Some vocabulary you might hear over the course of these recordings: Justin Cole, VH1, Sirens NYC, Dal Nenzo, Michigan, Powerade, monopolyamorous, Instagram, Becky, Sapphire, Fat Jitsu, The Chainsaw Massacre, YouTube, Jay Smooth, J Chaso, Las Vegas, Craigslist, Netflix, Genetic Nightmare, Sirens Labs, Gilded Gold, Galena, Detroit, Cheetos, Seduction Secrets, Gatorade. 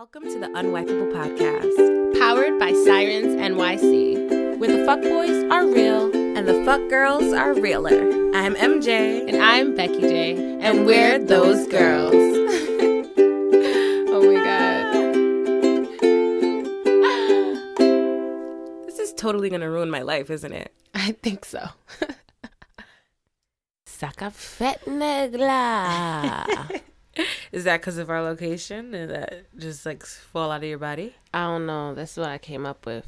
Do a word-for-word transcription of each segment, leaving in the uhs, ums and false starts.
Welcome to the Unwifeable Podcast, powered by Sirens N Y C, where the fuck boys are real and the fuck girls are realer. I'm M J. And I'm Becky J. And, and we're, we're those, those girls. Oh my God. This is totally going to ruin my life, isn't it? I think so. Saca fet negla. Is that because of our location? Did that just like fall out of your body? I don't know. That's what I came up with.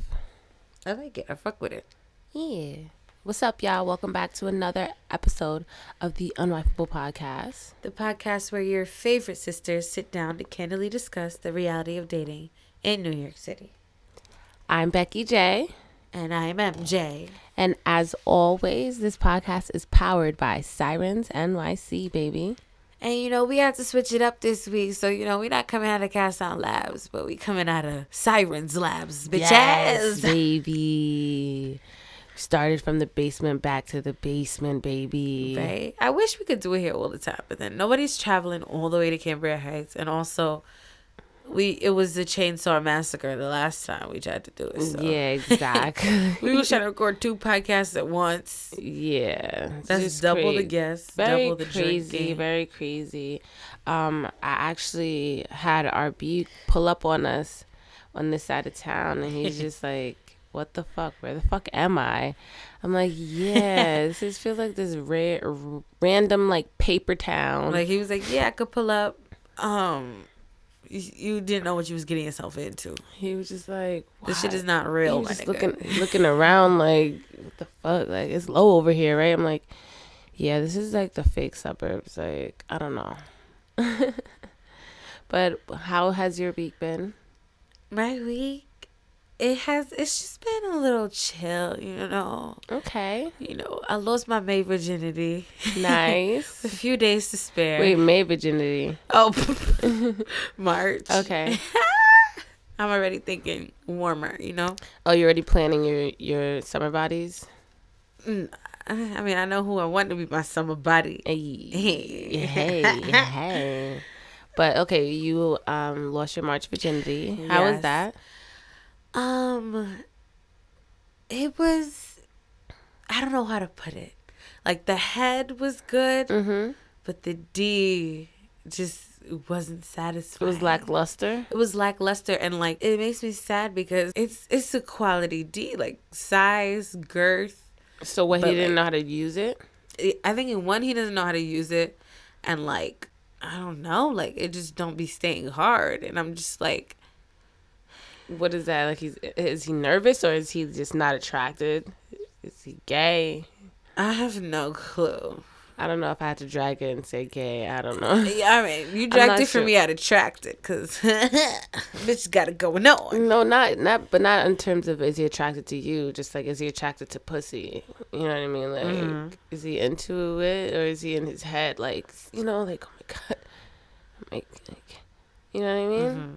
I like it. I fuck with it. Yeah. What's up, y'all? Welcome back to another episode of the Unwifeable Podcast. The podcast where your favorite sisters sit down to candidly discuss the reality of dating in New York City. I'm Becky J. And I'm M J. And as always, this podcast is powered by Sirens N Y C, baby. And, you know, we had to switch it up this week. So, you know, we're not coming out of Caston Labs, but we coming out of Sirens Labs, bitch. Yes, baby. Started from the basement back to the basement, baby. Right? I wish we could do it here all the time, but then nobody's traveling all the way to Cambria Heights. And also, we it was the Chainsaw Massacre the last time we tried to do it. So. Yeah, exactly. We were trying to record two podcasts at once. Yeah. That's just double crazy. The guests, very double the crazy, drinking. Very crazy. Um, I actually had R B pull up on us on this side of town, and he's just like, what the fuck? Where the fuck am I? I'm like, yeah, this is, feels like this rare, r- random, like, paper town. Like, he was like, yeah, I could pull up. Um... You didn't know what you was getting yourself into. He was just like, what? This shit is not real. He was just looking, looking around like, what the fuck? Like, it's low over here, right? I'm like, yeah, this is like the fake suburbs. Like, I don't know. But how has your week been? My week? It has, it's just been a little chill, you know. Okay. You know, I lost my May virginity. Nice. A few days to spare. Wait, May virginity. Oh, March. Okay. I'm already thinking warmer, you know. Oh, you're already planning your, your summer bodies? Mm, I mean, I know who I want to be my summer body. Hey. Hey. Hey. But, okay, you um lost your March virginity. Yes. How was that? Um, it was, I don't know how to put it. Like, the head was good, mm-hmm. but the D just wasn't satisfying. It was lackluster? It was lackluster, and, like, it makes me sad because it's it's a quality D, like, size, girth. So, what, he didn't like, know how to use it? I think, in one, he doesn't know how to use it, and, like, I don't know, like, it just don't be staying hard, and I'm just, like... What is that? Like, he's is he nervous or is he just not attracted? Is he gay? I have no clue. I don't know if I had to drag it and say gay. I don't know. Yeah, I mean, you dragged it sure. for me. I'd attract it because bitch got it going on. No, not not, but not in terms of is he attracted to you? Just like, is he attracted to pussy? You know what I mean? Like, mm-hmm. is he into it or is he in his head? Like, you know, like, oh my God, like, like, you know what I mean? Mm-hmm.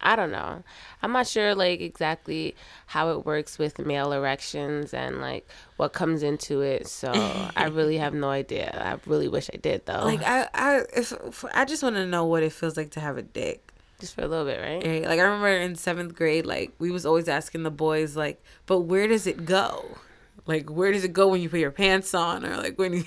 I don't know. I'm not sure, like, exactly how it works with male erections and, like, what comes into it. So I really have no idea. I really wish I did, though. Like, I I, if, if, I just want to know what it feels like to have a dick. Just for a little bit, right? right? Like, I remember in seventh grade, like, we was always asking the boys, like, but where does it go? Like, where does it go when you put your pants on or, like, when you...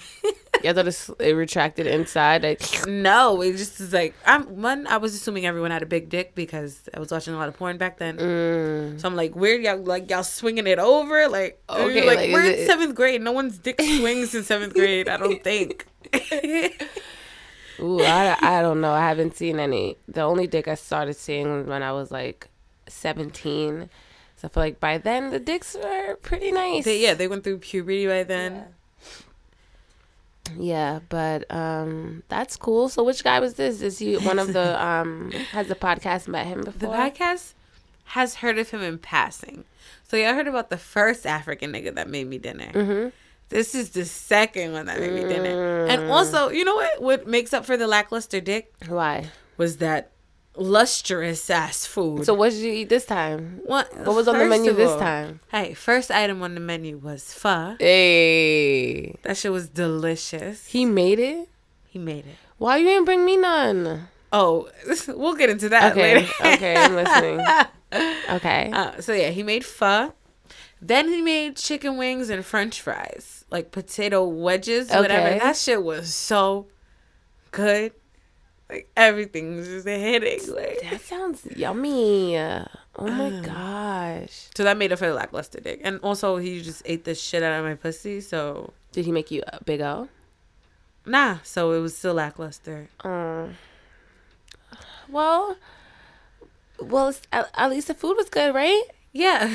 I thought it, it retracted inside. Like, no, it just is like, I'm one, I was assuming everyone had a big dick because I was watching a lot of porn back then. Mm. So I'm like, where y'all, like, y'all swinging it over? Like, okay, like, like we're in it, seventh grade. No one's dick swings in seventh grade, I don't think. Ooh, I, I don't know. I haven't seen any. The only dick I started seeing was when I was like seventeen. So I feel like by then the dicks were pretty nice. They, yeah, they went through puberty by then. Yeah. Yeah, but um, that's cool. So which guy was this? Is he one of the, um, has the podcast met him before? The podcast has heard of him in passing. So y'all heard about the first African nigga that made me dinner. Mm-hmm. This is the second one that made me dinner. Mm. And also, you know what? What makes up for the lackluster dick? Why? Was that lustrous ass food. So what did you eat this time? What, what was on the menu all, this time? Hey, first item on the menu was pho. Hey. That shit was delicious. He made it? He made it. Why you didn't bring me none? Oh, we'll get into that okay. later. Okay, I'm listening. Okay. Uh, so, yeah, he made pho. Then he made chicken wings and french fries. Like potato wedges, okay. whatever. That shit was so good. Like, everything was just a headache. Like. That sounds yummy. Oh, my um, gosh. So, that made it for the lackluster dick. And also, he just ate the shit out of my pussy, so... Did he make you a big O? Nah, so it was still lackluster. Um... Well, well, at least the food was good, right? Yeah.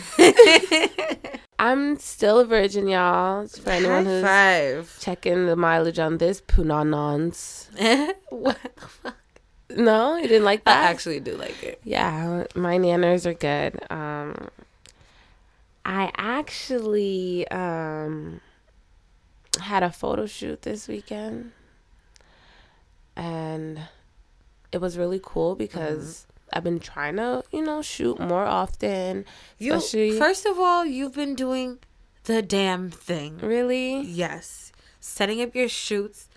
I'm still a virgin, y'all. For anyone who's five. Checking the mileage on this, punanans. What the fuck? No, you didn't like that? I actually do like it. Yeah, my nanners are good. Um, I actually um, had a photo shoot this weekend. And... It was really cool because mm-hmm. I've been trying to, you know, shoot more often. You, first of all, you've been doing the damn thing. Really? Yes. Setting up your shoots,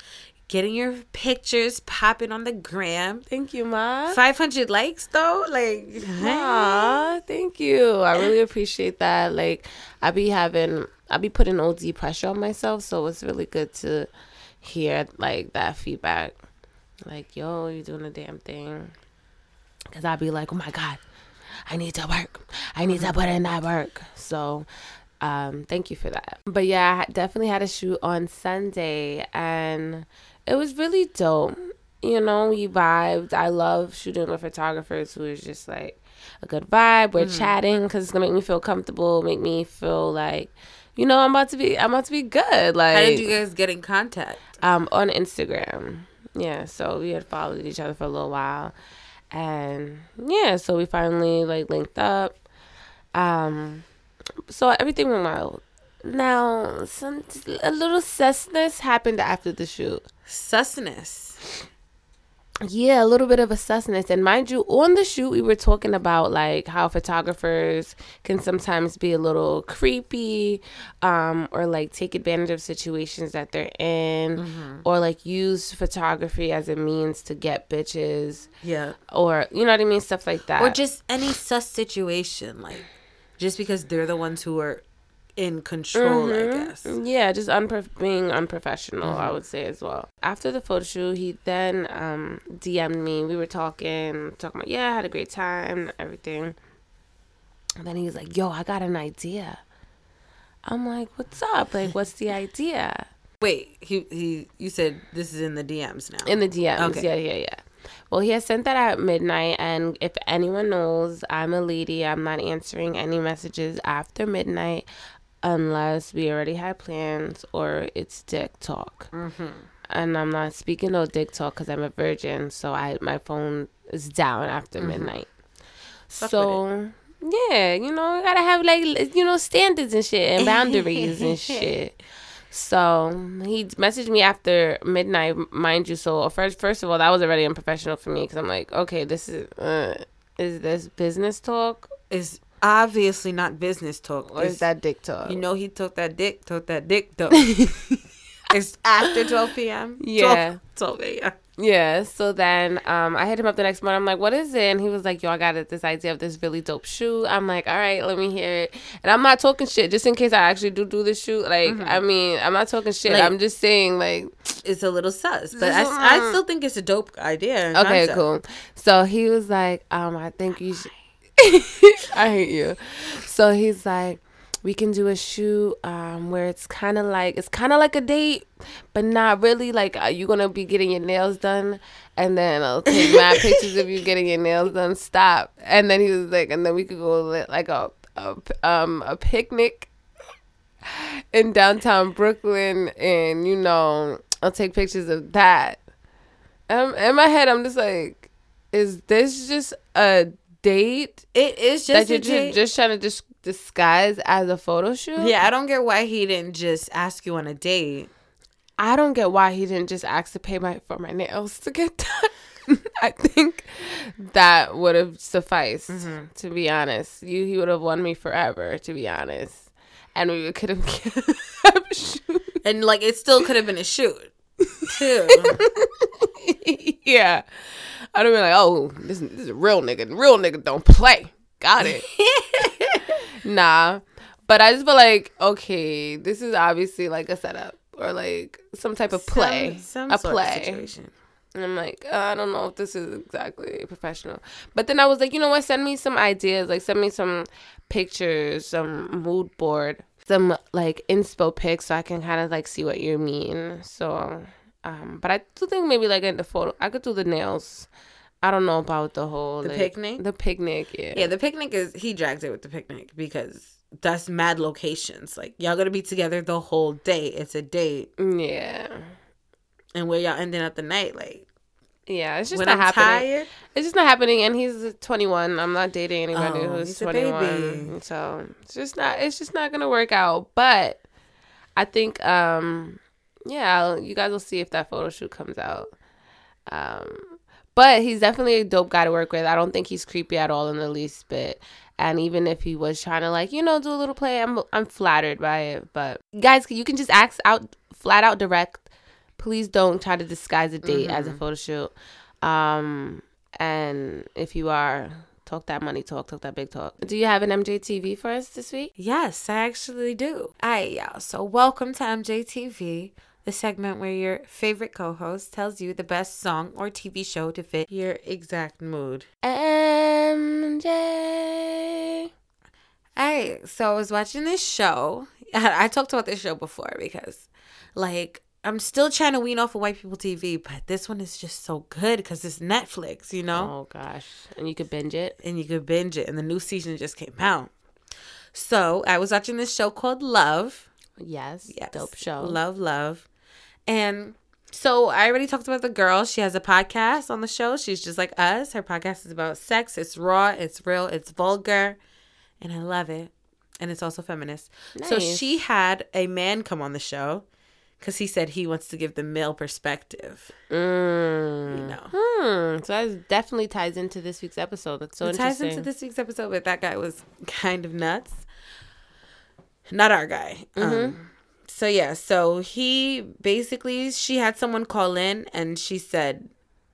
getting your pictures popping on the gram. Thank you, Ma. five hundred likes, though. Like, Ma, thank you. I really appreciate that. Like, I be having, I be putting O D pressure on myself, so it's really good to hear, like, that feedback. Like, yo, you're doing the damn thing. Because I'd be like, oh, my God, I need to work. I need to put in that work. So um, thank you for that. But, yeah, I definitely had a shoot on Sunday. And it was really dope. You know, we vibed. I love shooting with photographers who is just, like, a good vibe. We're mm-hmm. chatting because it's going to make me feel comfortable, make me feel like, you know, I'm about to be I'm about to be good. Like, how did you guys get in contact? Um, on Instagram. Yeah, so we had followed each other for a little while. And, yeah, so we finally, like, linked up. Um, so everything went well. Now, some a little susness happened after the shoot. Susness? Yeah, a little bit of a susness. And mind you, on the shoot, we were talking about, like, how photographers can sometimes be a little creepy um, or, like, take advantage of situations that they're in mm-hmm. or, like, use photography as a means to get bitches. Yeah. Or, you know what I mean? Stuff like that. Or just any sus situation. Like, just because they're the ones who are in control, mm-hmm. I guess. Yeah, just unprof- being unprofessional, mm-hmm. I would say as well. After the photo shoot, he then um, D M'd me. We were talking, talking about, yeah, I had a great time, everything. And then he was like, yo, I got an idea. I'm like, what's up? Like, what's the idea? Wait, he he, you said this is in the D Ms now. In the D Ms, okay. yeah, yeah, yeah. Well, he has sent that out at midnight, and if anyone knows, I'm a lady. I'm not answering any messages after midnight. Unless we already had plans or it's dick talk. Mm-hmm. And I'm not speaking no dick talk because I'm a virgin. So I my phone is down after mm-hmm. midnight. Stuff so, yeah, you know, you got to have, like, you know, standards and shit and boundaries and shit. So he messaged me after midnight, mind you. So first, first of all, that was already unprofessional for me because I'm like, okay, this is, uh, is this business talk? Is obviously not business talk. Or is that dick talk? You know he took that dick, took that dick though. It's after twelve p.m. Yeah. twelve a.m. Yeah. So then um, I hit him up the next morning. I'm like, what is it? And he was like, yo, I got this idea of this really dope shoot. I'm like, all right, let me hear it. And I'm not talking shit just in case I actually do do this shoot. Like, mm-hmm. I mean, I'm not talking shit. Like, I'm just saying, like, it's a little sus. But I, I still think it's a dope idea. Okay, concept. Cool. So he was like, um, I think you should. I hate you. So he's like, we can do a shoot um, where it's kind of like it's kind of like a date, but not really. Like, are you gonna be getting your nails done? And then I'll take my pictures of you getting your nails done. Stop. And then he was like, and then we could go like a a, um, a picnic in downtown Brooklyn, and you know, I'll take pictures of that. Um, in my head, I'm just like, is this just a date? It is just that you're ju- just trying to dis- disguise as a photo shoot. Yeah, I don't get why he didn't just ask you on a date. I don't get why he didn't just ask to pay my for my nails to get done. I think that would have sufficed. Mm-hmm. To be honest, you he would have won me forever. To be honest, and we could have kept a shoot, and like it still could have been a shoot too. Yeah. I'd have been like, oh, this, this is a real nigga. Real nigga don't play. Got it. Nah. But I just feel like, okay, this is obviously like a setup or like some type of play. Some, some a sort play. Of situation. And I'm like, uh, I don't know if this is exactly professional. But then I was like, you know what? Send me some ideas. Like, send me some pictures, some mood board, some, like, inspo pics so I can kind of, like, see what you mean. So, um, but I do think maybe, like, in the photo, I could do the nails. I don't know about the whole, The like, picnic? The picnic, yeah. Yeah, the picnic is, he dragged it with the picnic because that's mad locations. Like, y'all gonna be together the whole day. It's a date. Yeah. And where y'all ending up the night, like, yeah, it's just not I'm happening. Tired. It's just not happening. And he's twenty-one. I'm not dating anybody oh, who's twenty-one. So it's just not. It's just not gonna work out. But I think, um, yeah, I'll, you guys will see if that photo shoot comes out. Um, but he's definitely a dope guy to work with. I don't think he's creepy at all in the least bit. And even if he was trying to, like, you know, do a little play, I'm I'm flattered by it. But guys, you can just ask out flat out direct. Please don't try to disguise a date mm-hmm. as a photo shoot. Um, and if you are, talk that money talk, talk that big talk. Do you have an M J T V for us this week? Yes, I actually do. All right, y'all. So welcome to M J T V, the segment where your favorite co-host tells you the best song or T V show to fit your exact mood. M J. All right, so I was watching this show. I talked about this show before because, like, I'm still trying to wean off of white people T V, but this one is just so good because it's Netflix, you know? Oh, gosh. And you could binge it? And you could binge it. And the new season just came out. So I was watching this show called Love. Yes. Yes. Dope show. Love, love. And so I already talked about the girl. She has a podcast on the show. She's just like us. Her podcast is about sex. It's raw. It's real. It's vulgar. And I love it. And it's also feminist. Nice. So she had a man come on the show. Because he said he wants to give the male perspective. Mm. You know. Hmm. So that definitely ties into this week's episode. That's so it interesting. It ties into this week's episode, but that guy was kind of nuts. Not our guy. Mm-hmm. Um, so, yeah. So he basically, she had someone call in and she said,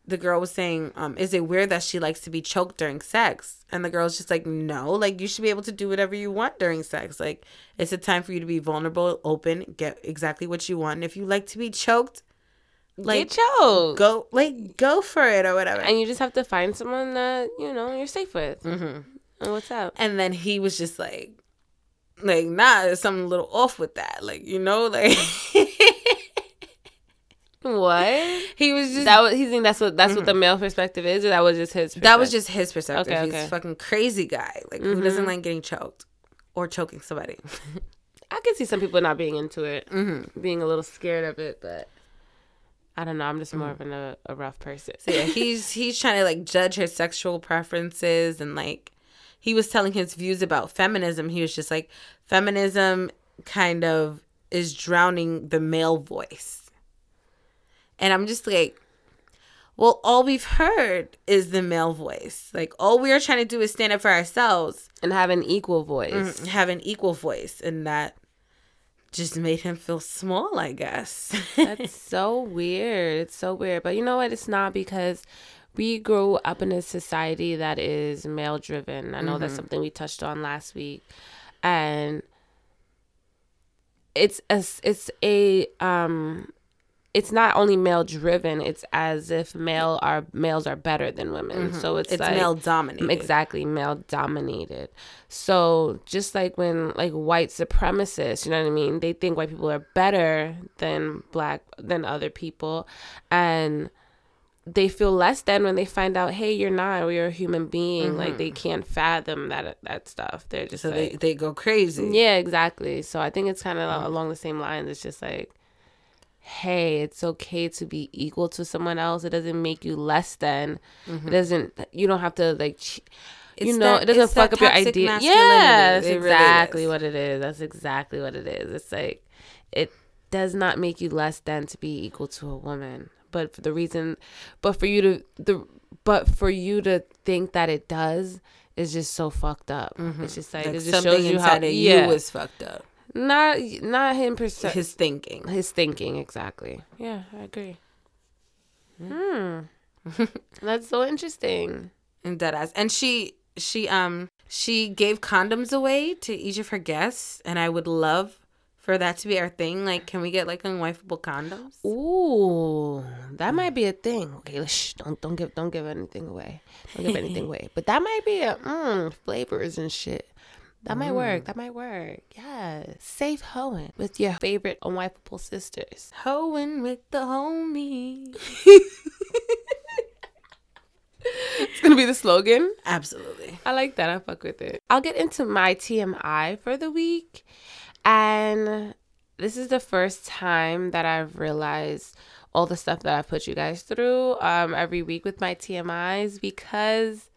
the girl was saying, um, is it weird that she likes to be choked during sex? And the girl's just like, no, like, you should be able to do whatever you want during sex. Like, it's a time for you to be vulnerable, open, get exactly what you want. And if you like to be choked, like, get choked. Go, like, go for it or whatever. And you just have to find someone that, you know, you're safe with. Mm-hmm. And what's up? And then he was just like, like, nah, there's something a little off with that. Like, you know, like... What? He was just that was he think that's what that's mm-hmm. what the male perspective is, or that was just his perspective? That was just his perspective. Okay, okay. He's a fucking crazy guy. Like mm-hmm. who doesn't like getting choked or choking somebody? I can see some people not being into it. Mm-hmm. Being a little scared of it, but I don't know, I'm just more mm-hmm. of an, a, a rough person. So yeah, he's he's trying to like judge her sexual preferences, and like he was telling his views about feminism. He was just like, feminism kind of is drowning the male voice. And I'm just like, well, all we've heard is the male voice. Like, all we are trying to do is stand up for ourselves. And have an equal voice. Mm, have an equal voice. And that just made him feel small, I guess. That's so weird. It's so weird. But you know what? It's not, because we grew up in a society that is male-driven. I know mm-hmm. that's something we touched on last week. And it's a... It's a um, it's not only male driven. It's as if male are males are better than women. Mm-hmm. So it's, it's like, male dominated. Exactly, male dominated. So just like when like white supremacists, you know what I mean? They think white people are better than black than other people, and they feel less than when they find out, hey, you're not, you're a human being. Mm-hmm. Like they can't fathom that that stuff. They're just so like, they they go crazy. Yeah, exactly. So I think it's kind of mm-hmm. along the same lines. It's just like, hey, it's okay to be equal to someone else. It doesn't make you less than. Mm-hmm. It doesn't. You don't have to like. Che- you know, that, it doesn't fuck up your idea. Yeah, that's exactly really what it is. That's exactly what it is. It's like, it does not make you less than to be equal to a woman. But for the reason, but for you to the, but for you to think that it does is just so fucked up. Mm-hmm. It's just like, like it just shows you how yeah. you was fucked up. Not not him per se. His thinking. His thinking, exactly. Yeah, I agree. Hmm. That's so interesting. Deadass. And she she um she gave condoms away to each of her guests, and I would love for that to be our thing. Like, can we get like unwifeable condoms? Ooh, that might be a thing. Okay, shh, don't don't give don't give anything away. Don't give anything away. But that might be a mm, flavors and shit. That might mm. work. That might work. Yeah. Safe hoeing with your favorite unwifeable sisters. Hoeing with the homie. It's going to be the slogan. Absolutely. I like that. I fuck with it. I'll get into my T M I for the week. And this is the first time that I've realized all the stuff that I put you guys through um, every week with my T M Is, because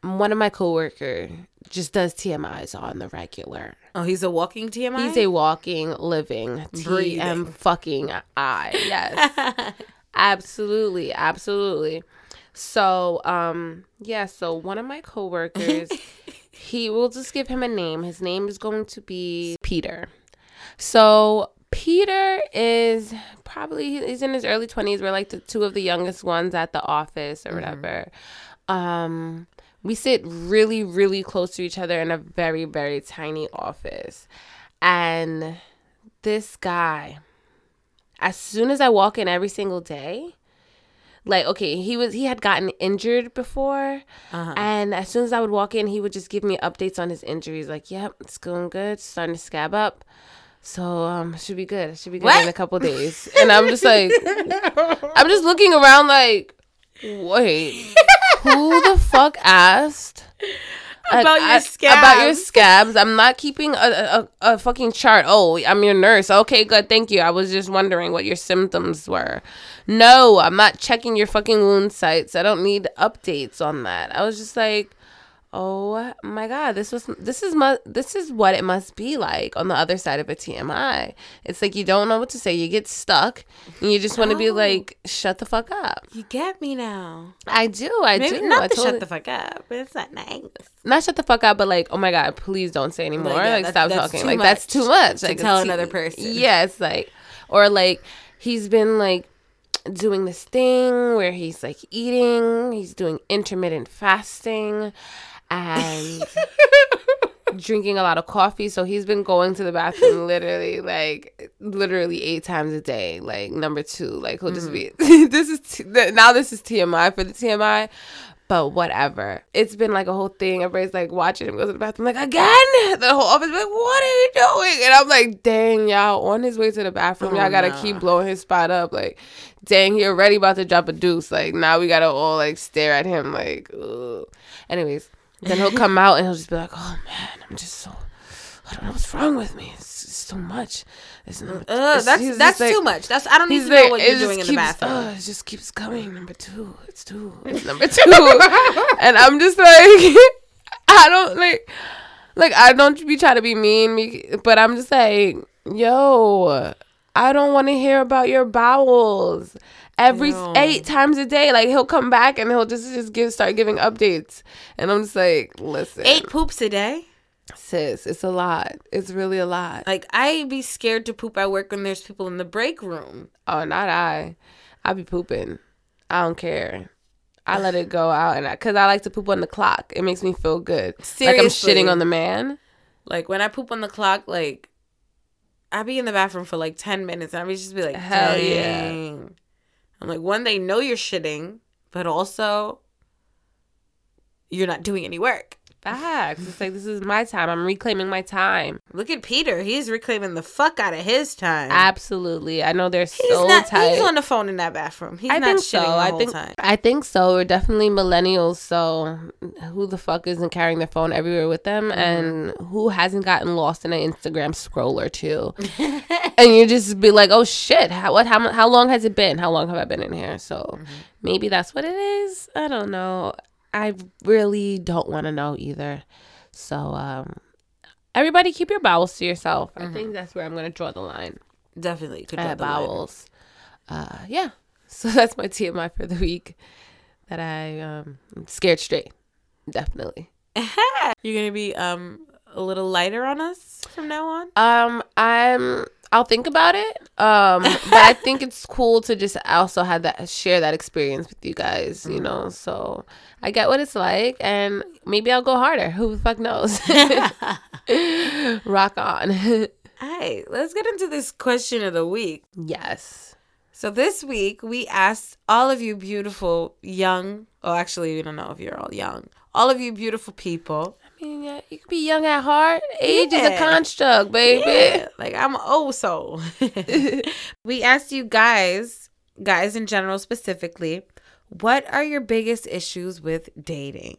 one of my coworkers just does T M Is on the regular. Oh, he's a walking T M I? He's a walking, living, breathing. T M fucking I. Yes. Absolutely. Absolutely. So, um, yeah, so one of my coworkers... He will just give him a name. His name is going to be Peter. So Peter is probably, he's in his early twenties. We're like the two of the youngest ones at the office or whatever. Mm-hmm. Um, we sit really, really close to each other in a very, very tiny office. And this guy, as soon as I walk in every single day, like, okay, he was he had gotten injured before, uh-huh. and as soon as I would walk in, he would just give me updates on his injuries. Like, yep, it's going good. It's starting to scab up. So, um, it should be good. It should be good what? in a couple of days. And I'm just like, I'm just looking around like, wait, who the fuck asked? Like, about your scabs. I, about your scabs. I'm not keeping a, a, a fucking chart. Oh, I'm your nurse. Okay, good. Thank you. I was just wondering what your symptoms were. No, I'm not checking your fucking wound sites. I don't need updates on that. I was just like, oh my God, this was this is mu- this is what it must be like on the other side of a T M I. It's like you don't know what to say. You get stuck, and you just want to oh. be like, shut the fuck up. You get me now. I do. I Maybe do. Not I shut it. the fuck up. But it's not nice. Not shut the fuck up, but like, oh my God, please don't say anymore. Like, yeah, like stop talking. Like that's too much. To like tell t- another person. Yeah, it's like, or like he's been like doing this thing where he's like eating. He's doing intermittent fasting. And drinking a lot of coffee. So he's been going to the bathroom literally, like, literally eight times a day. Like, number two. Like, he'll just be, this is, t- now this is T M I for the T M I. But whatever. It's been, like, a whole thing. Everybody's, like, watching him go to the bathroom. Like, again? The whole office is like, what are you doing? And I'm like, dang, y'all, on his way to the bathroom, oh, y'all gotta no. keep blowing his spot up. Like, dang, he already about to drop a deuce. Like, now we gotta all, like, stare at him. Like, ugh. Anyways. Then he'll come out and he'll just be like, oh, man, I'm just so, I don't know what's wrong with me. It's, it's so much. It's not, it's, uh, that's that's like, too much. That's I don't need to like, know what you're doing keeps, in the bathroom. Uh, it just keeps coming. Number two. It's two. It's number two. And I'm just like, I don't, like, like, I don't be trying to be mean, but I'm just like, yo, I don't want to hear about your bowels. Every no. eight times a day, like, he'll come back and he'll just just give start giving updates. And I'm just like, listen. Eight poops a day? Sis, it's a lot. It's really a lot. Like, I be scared to poop at work when there's people in the break room. Oh, not I. I be pooping. I don't care. I let it go out. and Because I, I like to poop on the clock. It makes me feel good. Seriously. Like, I'm shitting on the man. Like, when I poop on the clock, like, I be in the bathroom for, like, ten minutes. And I be just be like, hell dang. Yeah. I'm like, one, they know you're shitting, but also you're not doing any work. Facts. It's like, this is my time. I'm reclaiming my time. Look at Peter. He's reclaiming the fuck out of his time. Absolutely. I know they're he's so not, tight. He's on the phone in that bathroom. He's I not shitting so. the I whole think, time. I think so. We're definitely millennials, so who the fuck isn't carrying their phone everywhere with them? Mm-hmm. And who hasn't gotten lost in an Instagram scroll or two? And you just be like, oh, shit. How, what, how, how long has it been? How long have I been in here? So mm-hmm. maybe that's what it is. I don't know. I really don't want to know either. So, um, everybody keep your bowels to yourself. Mm-hmm. I think that's where I'm going to draw the line. Definitely. Could draw the bowels. Line. Uh, yeah. So that's my T M I for the week that I, um, I'm scared straight. Definitely. You're going to be, um, a little lighter on us from now on? Um, I'm, I'll think about it. Um, but I think it's cool to just also have that, share that experience with you guys, you know? So I get what it's like, and maybe I'll go harder. Who the fuck knows? Rock on. All right, let's get into this question of the week. Yes. So this week we asked all of you beautiful young, oh, actually, we don't know if you're all young. All of you beautiful people. I mean, yeah, you could be young at heart. Age yeah. is a construct, baby. Yeah. Like, I'm an old soul. We asked you guys, guys in general specifically, what are your biggest issues with dating?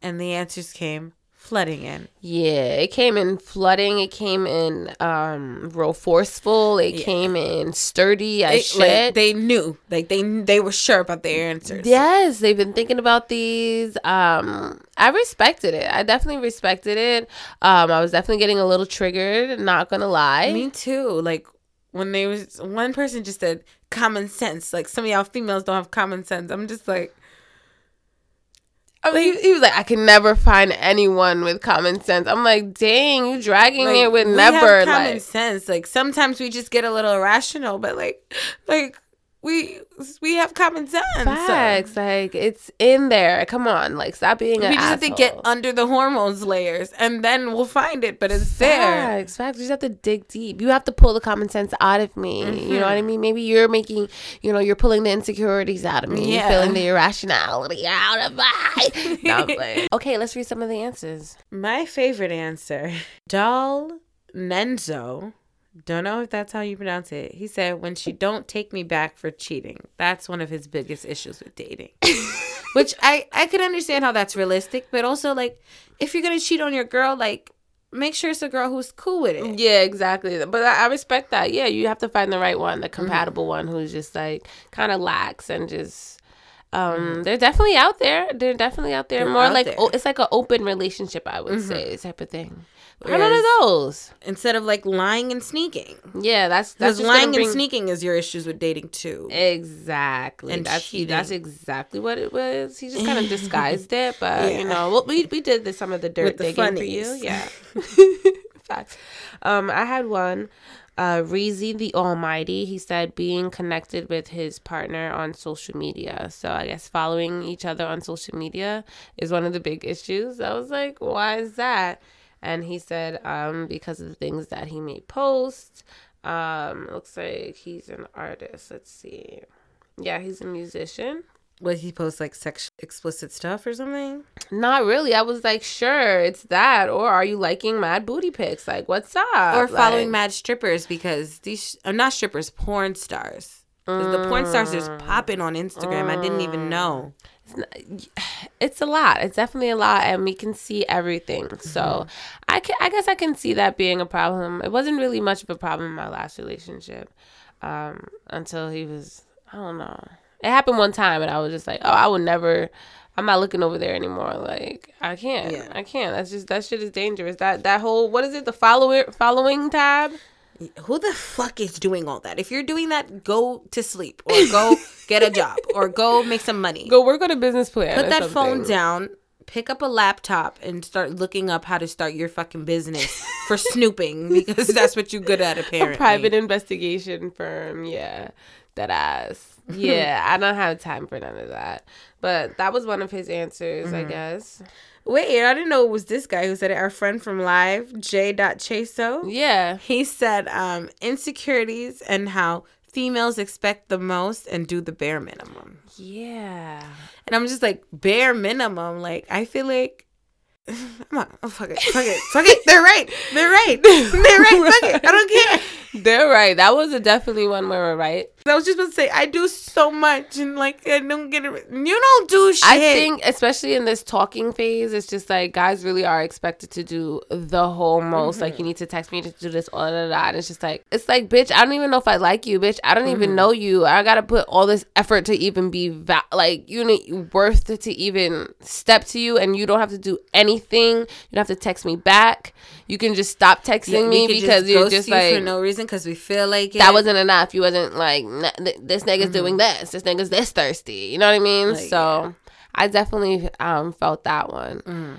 And the answers came flooding in. Yeah, it came in flooding. It came in um, real forceful. It yeah. came in sturdy. I it, shit. Like, they knew. Like, they they were sure about their answers. Yes, they've been thinking about these. Um, I respected it. I definitely respected it. Um, I was definitely getting a little triggered, not gonna lie. Me too. Like, when they was, one person just said common sense. Like, some of y'all females don't have common sense. I'm just like, I mean, he, he was like, I can never find anyone with common sense. I'm like, dang, you dragging like, it with we never have common like, sense. Like, sometimes we just get a little irrational, but like, like we we have common sense. Facts, so. Like it's in there. Come on, like stop being. We an just asshole. Have to get under the hormones layers, and then we'll find it. But it's there. Facts, facts. You just have to dig deep. You have to pull the common sense out of me. Mm-hmm. You know what I mean? Maybe you're making, you know, you're pulling the insecurities out of me. Yeah. You're feeling the irrationality out of my. No, I'm playing. Okay, let's read some of the answers. My favorite answer, Dal Nenzo. Don't know if that's how you pronounce it. He said, when she don't take me back for cheating. That's one of his biggest issues with dating. Which I, I could understand how that's realistic. But also, like, if you're going to cheat on your girl, like, make sure it's a girl who's cool with it. Yeah, exactly. But I, I respect that. Yeah, you have to find the right one, the compatible mm-hmm. one who's just, like, kind of lax and just... Um, mm-hmm. They're definitely out there. They're definitely out there. They're More out like, there. O- it's like an open relationship, I would mm-hmm. say, type of thing. Whereas, none of those. Instead of like lying and sneaking. Yeah, that's that's lying bring... and sneaking is your issues with dating too. Exactly. And that's cheating. That's exactly what it was. He just kind of disguised it, but yeah. you know, well, we we did this, some of the dirt the digging funnies. For you. Yeah. Facts. Um, I had one. Uh, Reezy the Almighty, he said being connected with his partner on social media. So I guess following each other on social media is one of the big issues. I was like, why is that? And he said um, because of the things that he may post. Um, looks like he's an artist. Let's see. Yeah, he's a musician. What, he posts like sex explicit stuff or something? Not really. I was like, sure, it's that. Or are you liking mad booty pics? Like, what's up? Or following like, mad strippers, because these are not strippers, porn stars. Because mm, the porn stars are popping on Instagram. Mm, I didn't even know. It's, not, it's a lot. It's definitely a lot, and we can see everything. Mm-hmm. So I can, I guess I can see that being a problem. It wasn't really much of a problem in my last relationship um, until he was, I don't know. It happened one time, and I was just like, oh, I would never, I'm not looking over there anymore. Like, I can't. Yeah. I can't. That's just, that shit is dangerous. That that whole, what is it, the follower, following tab? Who the fuck is doing all that? If you're doing that, go to sleep or go get a job or go make some money. Go work on a business plan. Put that something. Phone down, pick up a laptop, and start looking up how to start your fucking business for snooping, because that's what you're good at, apparently. A private investigation firm, yeah. That ass. Yeah, I don't have time for none of that. But that was one of his answers, mm-hmm. I guess. Wait, I didn't know it was this guy who said it. Our friend from Live, J Chaso. Yeah. He said um, insecurities and how females expect the most and do the bare minimum. Yeah. And I'm just like, bare minimum? Like, I feel like... Come on. Oh, fuck it. Fuck it. Fuck it. They're right. They're right. They're right. Fuck it. I don't care. They're right. That was a definitely one where we're right. I was just about to say, I do so much, and like, I don't get it. You don't do shit. I think, especially in this talking phase, it's just like guys really are expected to do the whole most. Mm-hmm. Like, you need to text me to do this, all of that. And it's just like, it's like, bitch, I don't even know if I like you, bitch. I don't mm-hmm. even know you. I got to put all this effort to even be va- like, you need worth to, to even step to you, and you don't have to do anything. Anything. You don't have to text me back. You can just stop texting yeah, me because just you're just you like for no reason, because we feel like it. That wasn't enough. You wasn't like this nigga's mm-hmm. doing this. This nigga's this thirsty. You know what I mean? Like, so yeah. I definitely um felt that one. Mm.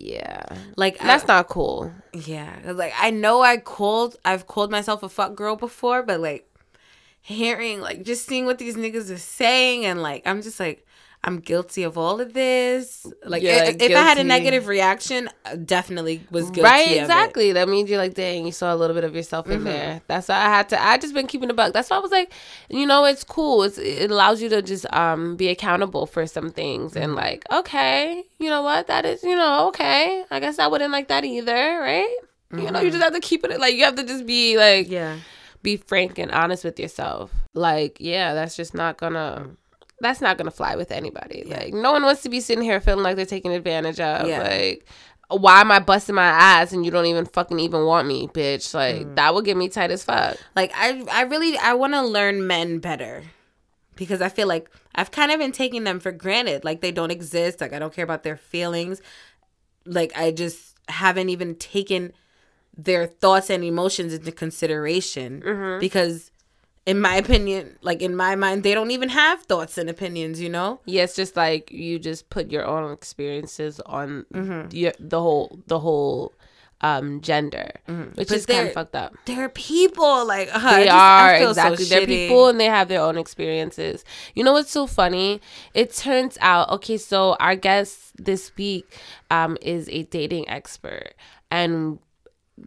Yeah. Like that's I, not cool. Yeah. Like I know I called I've called myself a fuck girl before, but like hearing like just seeing what these niggas are saying and like I'm just like I'm guilty of all of this. Like, if, like if I had a negative reaction, I definitely was guilty. Right, exactly. Of it. That means you're like, dang, you saw a little bit of yourself in mm-hmm. there. That's why I had to. I just been keeping the buck. That's why I was like, you know, it's cool. It's, it allows you to just um be accountable for some things and like, okay, you know what? That is, you know, okay. I guess I wouldn't like that either, right? Mm-hmm. You know, you just have to keep it. Like, you have to just be like, yeah, be frank and honest with yourself. Like, yeah, that's just not gonna. That's not gonna fly with anybody. Yeah. Like, no one wants to be sitting here feeling like they're taken advantage of. Yeah. Like, why am I busting my ass and you don't even fucking even want me, bitch? Like, mm. that would get me tight as fuck. Like, I, I really, I want to learn men better because I feel like I've kind of been taking them for granted. Like, they don't exist. Like, I don't care about their feelings. Like, I just haven't even taken their thoughts and emotions into consideration mm-hmm. because. In my opinion, like in my mind, they don't even have thoughts and opinions, you know? Yeah, it's just like you just put your own experiences on mm-hmm. your, the whole the whole um, gender, mm-hmm. which but is kind of fucked up. They're people. Like, uh, they I just, are, I feel exactly. So they're shitty. People and they have their own experiences. You know what's so funny? It turns out, okay, so our guest this week um, is a dating expert. And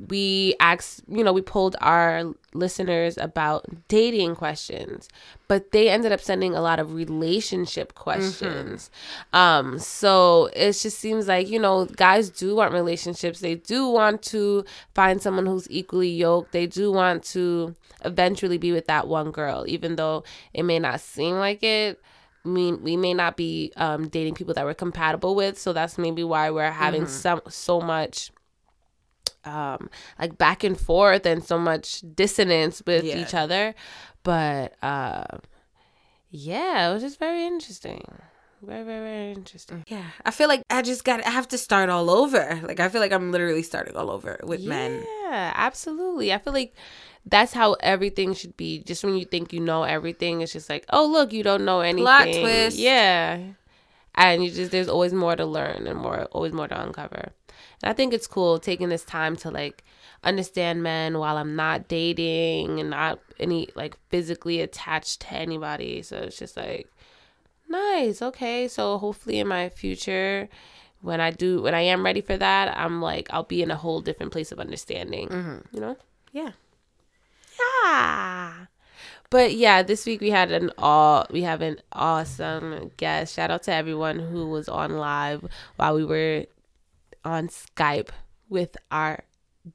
we asked, you know, we polled our listeners about dating questions, but they ended up sending a lot of relationship questions. Mm-hmm. Um, so it just seems like, you know, guys do want relationships. They do want to find someone who's equally yoked. They do want to eventually be with that one girl, even though it may not seem like it. I mean, we may not be um, dating people that we're compatible with. So that's maybe why we're having mm-hmm. some so much um like back and forth and so much dissonance with yeah. each other, but uh yeah, it was just very interesting. Very, very, very interesting. Yeah, I feel like I just got I have to start all over. Like, I feel like I'm literally starting all over with yeah, men. Yeah, absolutely. I feel like that's how everything should be. Just when you think you know everything, it's just like, oh look, you don't know anything. Plot twist. Yeah. And you just there's always more to learn and more always more to uncover. I think it's cool taking this time to, like, understand men while I'm not dating and not any, like, physically attached to anybody. So it's just, like, nice. Okay. So hopefully in my future, when I do, when I am ready for that, I'm, like, I'll be in a whole different place of understanding. Mm-hmm. You know? Yeah. Yeah. But, yeah, this week we had an aw- we have an awesome guest. Shout out to everyone who was on live while we were on Skype with our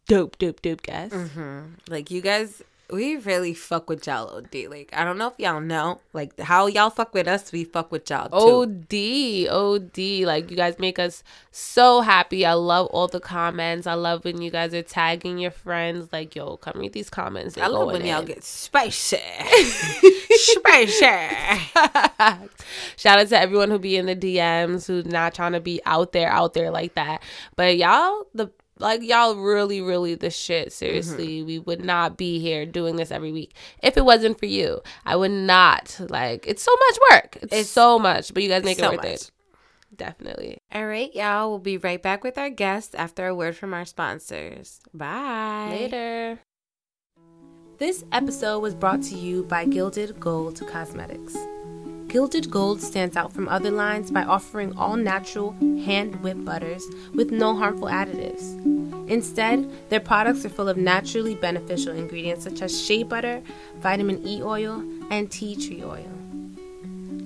dope, dope, dope guest. Mm-hmm. Like, you guys, we really fuck with y'all O D. Like, I don't know if y'all know. Like, how y'all fuck with us, we fuck with y'all too. O D, O D. Like, you guys make us so happy. I love all the comments. I love when you guys are tagging your friends. Like, yo, come read these comments. They're I love when in. Y'all get spicy. Spicy. Shout out to everyone who be in the D Ms, who's not trying to be out there, out there like that. But y'all, the Like, y'all really, really the shit. Seriously, mm-hmm. we would not be here doing this every week if it wasn't for you. I would not. Like, it's so much work. It's, it's so much. But you guys make it so worth much. It. Definitely. All right, y'all. We'll be right back with our guests after a word from our sponsors. Bye. Later. This episode was brought to you by Gilded Gold Cosmetics. Gilded Gold stands out from other lines by offering all natural, hand-whipped butters with no harmful additives. Instead, their products are full of naturally beneficial ingredients such as shea butter, vitamin E oil, and tea tree oil.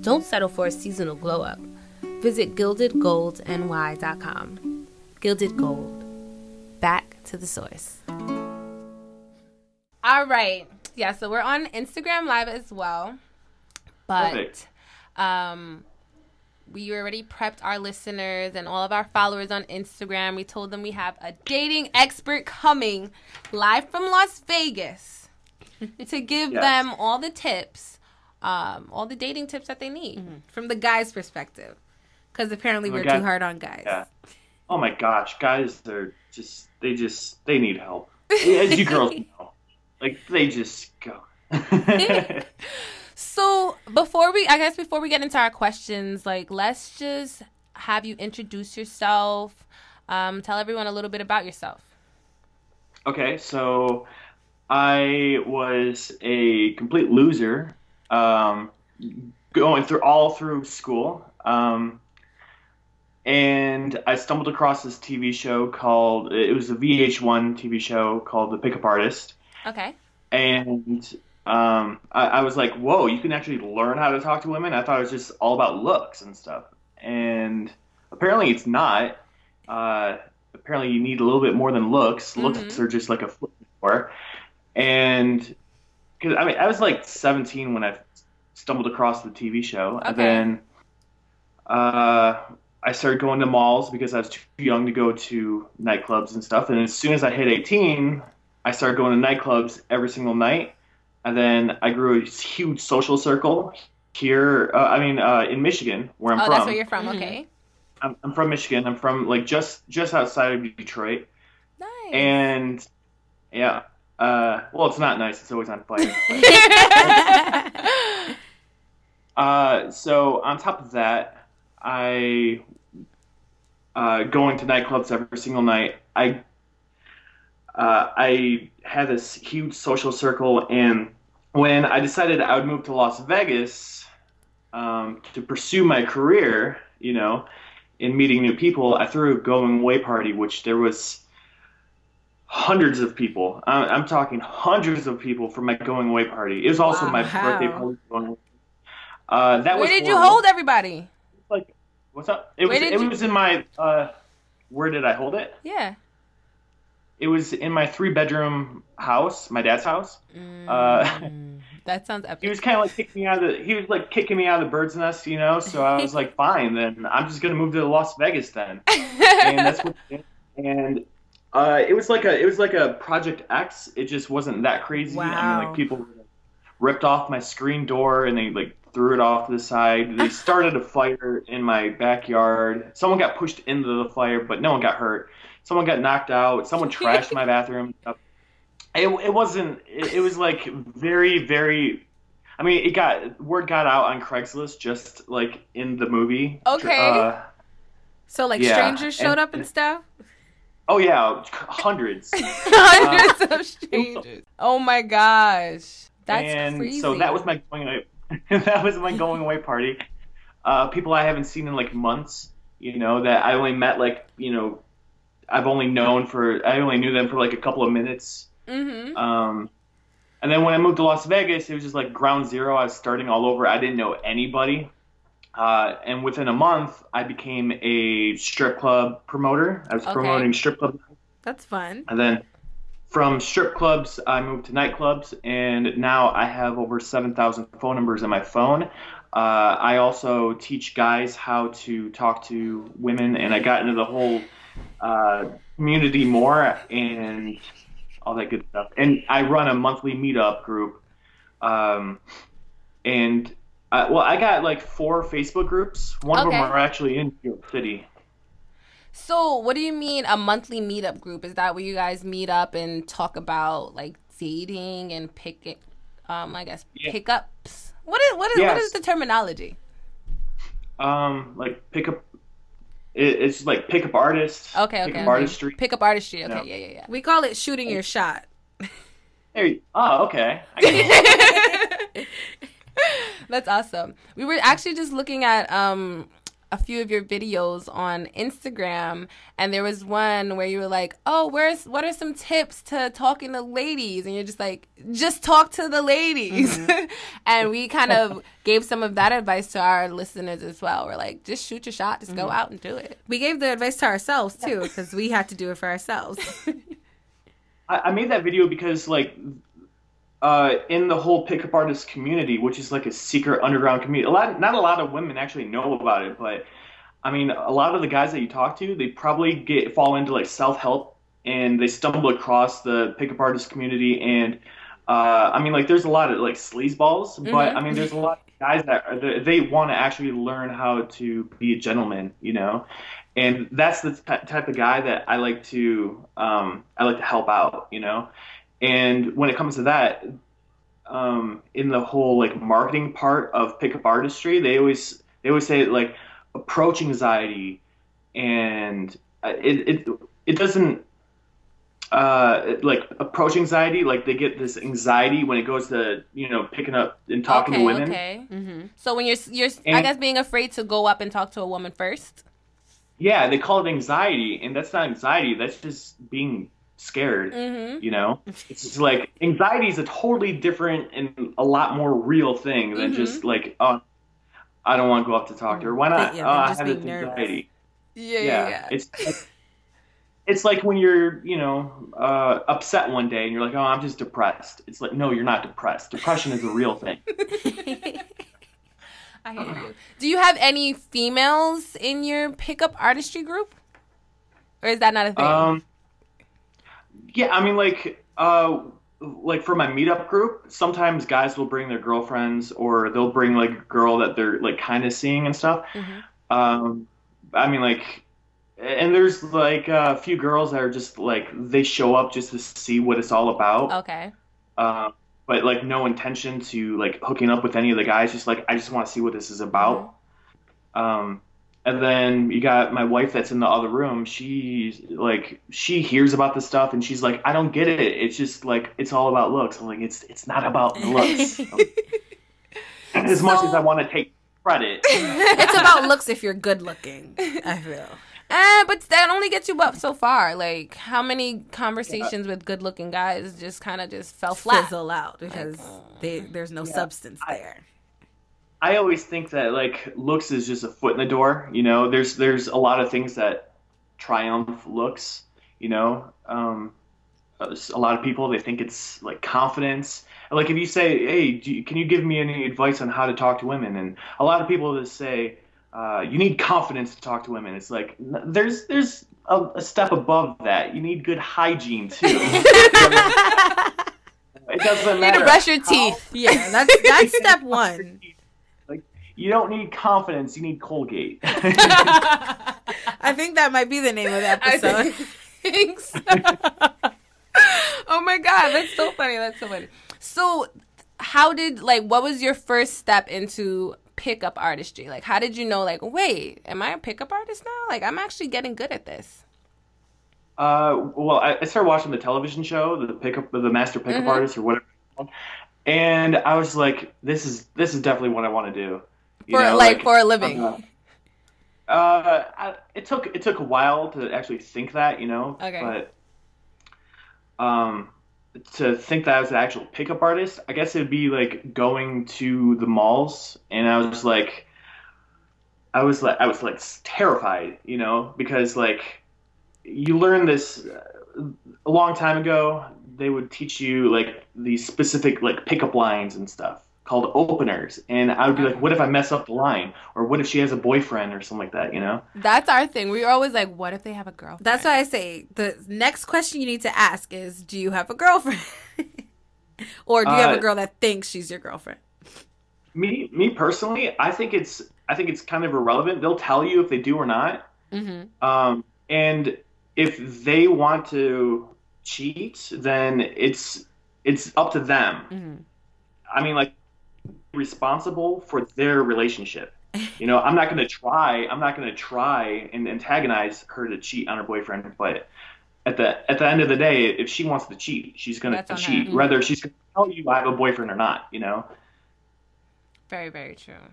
Don't settle for a seasonal glow-up. Visit gilded gold N Y dot com. Gilded Gold. Back to the source. All right. Yeah, so we're on Instagram Live as well. But... Perfect. Um, we already prepped our listeners and all of our followers on Instagram. We told them we have a dating expert coming live from Las Vegas to give yes. them all the tips, um, all the dating tips that they need mm-hmm. from the guys' perspective. Because apparently we're guy- too hard on guys. Yeah. Oh my gosh, guys, they're just, they just, they need help. As you girls know. Like, they just go. So before we, I guess before we get into our questions, like, let's just have you introduce yourself, Um, tell everyone a little bit about yourself. Okay, so I was a complete loser um, going through all through school. Um, and I stumbled across this T V show called, it was a V H one T V show called The Pickup Artist. Okay. And um, I, I was like, whoa, you can actually learn how to talk to women? I thought it was just all about looks and stuff. And apparently it's not. Uh, apparently you need a little bit more than looks. Looks mm-hmm. are just like a flip door. And cause, I mean, I was like seventeen when I stumbled across the T V show. Okay. And then uh, I started going to malls because I was too young to go to nightclubs and stuff. And as soon as I hit eighteen, I started going to nightclubs every single night. And then I grew a huge social circle here. Uh, I mean, uh, in Michigan, where I'm oh, from. Oh, that's where you're from. Mm-hmm. Okay. I'm, I'm from Michigan. I'm from like just, just outside of Detroit. Nice. And yeah, uh, well, it's not nice. It's always on fire. But... uh, so on top of that, I uh, going to nightclubs every single night. I uh, I had this huge social circle, and when I decided I would move to Las Vegas um, to pursue my career, you know. In meeting new people, I threw a going away party, which there was hundreds of people. I'm, I'm talking hundreds of people for my going away party. It was also wow. my birthday party. Going away. Uh, that Where was did horrible. You hold everybody? Like, what's up? It Where was. It you... was in my. Uh, where did I hold it? Yeah. It was in my three-bedroom house, my dad's house. Mm, uh, that sounds epic. He was kind of like kicking me out of the. He was like kicking me out of the bird's nest, you know. So I was like, fine, then I'm just gonna move to Las Vegas then. And that's what. And uh, it was like a. It was like a Project X. It just wasn't that crazy. Wow. I mean, like people ripped off my screen door and they like threw it off to the side. They started a fire in my backyard. Someone got pushed into the fire, but no one got hurt. Someone got knocked out. Someone trashed my bathroom. It, it wasn't. It, it was like very, very. I mean, it got word got out on Craigslist, just like in the movie. Okay. Uh, so like yeah. strangers showed and, up and stuff. Oh yeah, hundreds. Hundreds uh, of strangers. Oh my gosh, that's and crazy. So that was my going away. That was my going away party. Uh, people I haven't seen in like months. You know that I only met like you know. I've only known for, I only knew them for like a couple of minutes. Mm-hmm. Um, and then when I moved to Las Vegas, it was just like ground zero. I was starting all over. I didn't know anybody. Uh, and within a month, I became a strip club promoter. I was okay. promoting strip clubs. That's fun. And then from strip clubs, I moved to nightclubs. And now I have over seven thousand phone numbers in my phone. Uh, I also teach guys how to talk to women. And I got into the whole... Uh, community more and all that good stuff. And I run a monthly meetup group. Um, and, I, well, I got like four Facebook groups. One okay. of them are actually in New York City. So what do you mean a monthly meetup group? Is that where you guys meet up and talk about like dating and pick it, um, I guess, yeah. pickups? What is, what is, yes. what is the terminology? Um, like pickup. It's like pickup artists. Okay, okay. Pickup artistry. Pickup artistry. Okay, you know? yeah, yeah, yeah. We call it shooting your shot. Hey, oh, okay. I That's awesome. We were actually just looking at um a few of your videos on Instagram, and there was one where you were like, "Oh, where's what are some tips to talking to ladies?" And you're just like, "Just talk to the ladies." Mm-hmm. And we kind of gave some of that advice to our listeners as well. We're like, "Just shoot your shot. Just mm-hmm. go out and do it." We gave the advice to ourselves too, because we had to do it for ourselves. I, I made that video because, like, uh, in the whole pickup artist community, which is like a secret underground community. A lot, not a lot of women actually know about it, but I mean, a lot of the guys that you talk to, they probably get fall into like self-help and they stumble across the pickup artist community. And, uh, I mean, like there's a lot of like sleazeballs, mm-hmm. but I mean, there's a lot of guys that are, they want to actually learn how to be a gentleman, you know? And that's the t- type of guy that I like to, um, I like to help out, you know? And when it comes to that, um, in the whole like marketing part of pickup artistry, they always they always say like approach anxiety and it it, it doesn't uh, like approach anxiety. Like they get this anxiety when it goes to, you know, picking up and talking okay, to women. Okay. Mm-hmm. So when you're you're and, I guess being afraid to go up and talk to a woman first. Yeah, they call it anxiety, and that's not anxiety. That's just being scared. Mm-hmm. You know, it's just like anxiety is a totally different and a lot more real thing than mm-hmm. just like, oh, I don't want to go up to talk to her. Why not? Yeah, oh, I have this anxiety. Yeah, yeah, yeah, yeah. It's like, it's like when you're, you know, uh, upset one day and you're like, oh, I'm just depressed. It's like, no, you're not depressed. Depression is a real thing. I hear you. Do you have any females in your pickup artistry group? Or is that not a thing? Um, yeah, I mean, like, uh, like for my meetup group, sometimes guys will bring their girlfriends or they'll bring, like, a girl that they're, like, kind of seeing and stuff. Mm-hmm. Um, I mean, like, and there's, like, a few girls that are just, like, they show up just to see what it's all about. Okay. Um. Uh, But, like, no intention to, like, hooking up with any of the guys. Just, like, I just want to see what this is about. Um, and then you got my wife that's in the other room. She's, like, she hears about this stuff, and she's like, I don't get it. It's just, like, it's all about looks. I'm like, it's it's not about looks. as so, much as I want to take credit. It's about looks if you're good looking, I feel. Uh, but that only gets you up so far. Like, how many conversations yeah. with good-looking guys just kind of just fell flat? Fizzle out because like, they, there's no yeah. substance I, there. I always think that, like, looks is just a foot in the door. You know, there's there's a lot of things that triumph looks. You know, um, a lot of people, they think it's, like, confidence. Like, if you say, hey, do you, can you give me any advice on how to talk to women? And a lot of people just say... Uh, you need confidence to talk to women. It's like, there's there's a, a step above that. You need good hygiene, too. It doesn't matter. You need to brush your teeth. How... Yeah, that's, that's step one. Like, you don't need confidence. You need Colgate. I think that might be the name of the episode. I think so. Oh, my God. That's so funny. That's so funny. So how did, like, what was your first step into... pickup artistry? Like, how did you know, like, wait, am I a pickup artist now? Like, I'm actually getting good at this. Uh, well, I, I started watching the television show, the pickup, the Master Pickup mm-hmm. Artist, or whatever, and I was like, this is this is definitely what I want to do. You for know, like, like for a living. Uh, uh I, it took it took a while to actually think that, you know. Okay. But um. to think that I was an actual pickup artist, I guess it would be like going to the malls, and I was like, I was like, I was like terrified, you know, because like you learn this uh, a long time ago. They would teach you like these specific like pickup lines and stuff called openers, and I would be like, what if I mess up the line, or what if she has a boyfriend or something like that, you know? That's our thing. We're always like, what if they have a girlfriend? That's why I say the next question you need to ask is, do you have a girlfriend? Or do you uh, have a girl that thinks she's your girlfriend? Me me personally, I think it's I think it's kind of irrelevant. They'll tell you if they do or not. Mm-hmm. Um, and if they want to cheat, then it's it's up to them. Mm-hmm. I mean, like, responsible for their relationship. You know, I'm not going to try, I'm not going to try and antagonize her to cheat on her boyfriend, but at the at the end of the day, if she wants to cheat, she's going to cheat, whether she's going to tell you I have a boyfriend or not, you know? Very, very true.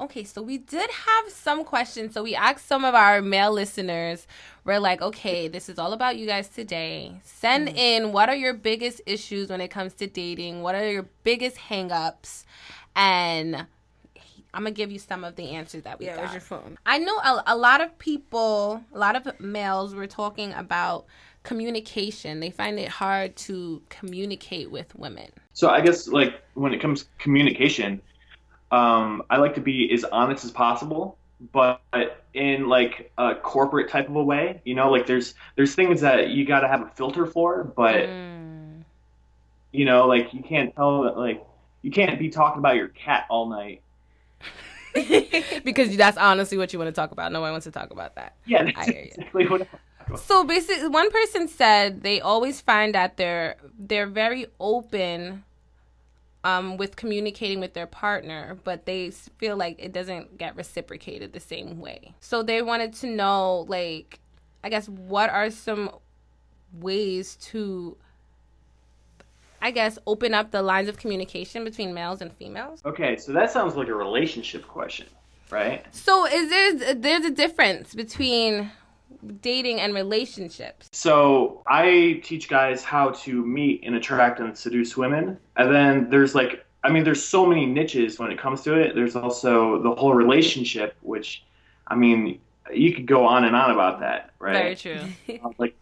Okay, so we did have some questions. So we asked some of our male listeners. We're like, okay, this is all about you guys today. Send mm-hmm. in, what are your biggest issues when it comes to dating? What are your biggest hang-ups? And I'm going to give you some of the answers that we yeah, got. Yeah, where's your phone? I know a, a lot of people, a lot of males were talking about communication. They find it hard to communicate with women. So I guess, like, when it comes to communication... Um, I like to be as honest as possible, but in like a corporate type of a way, you know, like there's, there's things that you got to have a filter for, but mm. you know, like you can't tell, like you can't be talking about your cat all night. Because that's honestly what you want to talk about. No one wants to talk about that. Yeah, that's I hear you. Exactly what I want to talk about. So basically one person said they always find that they're, they're very open Um, with communicating with their partner, but they feel like it doesn't get reciprocated the same way. So they wanted to know, like, I guess, what are some ways to, I guess, open up the lines of communication between males and females? Okay, so that sounds like a relationship question, right? So is there, there's a difference between dating and relationships. So I teach guys how to meet and attract and seduce women. And then there's like, I mean, there's so many niches when it comes to it. There's also the whole relationship, which, I mean, you could go on and on about that, right? Very true. Like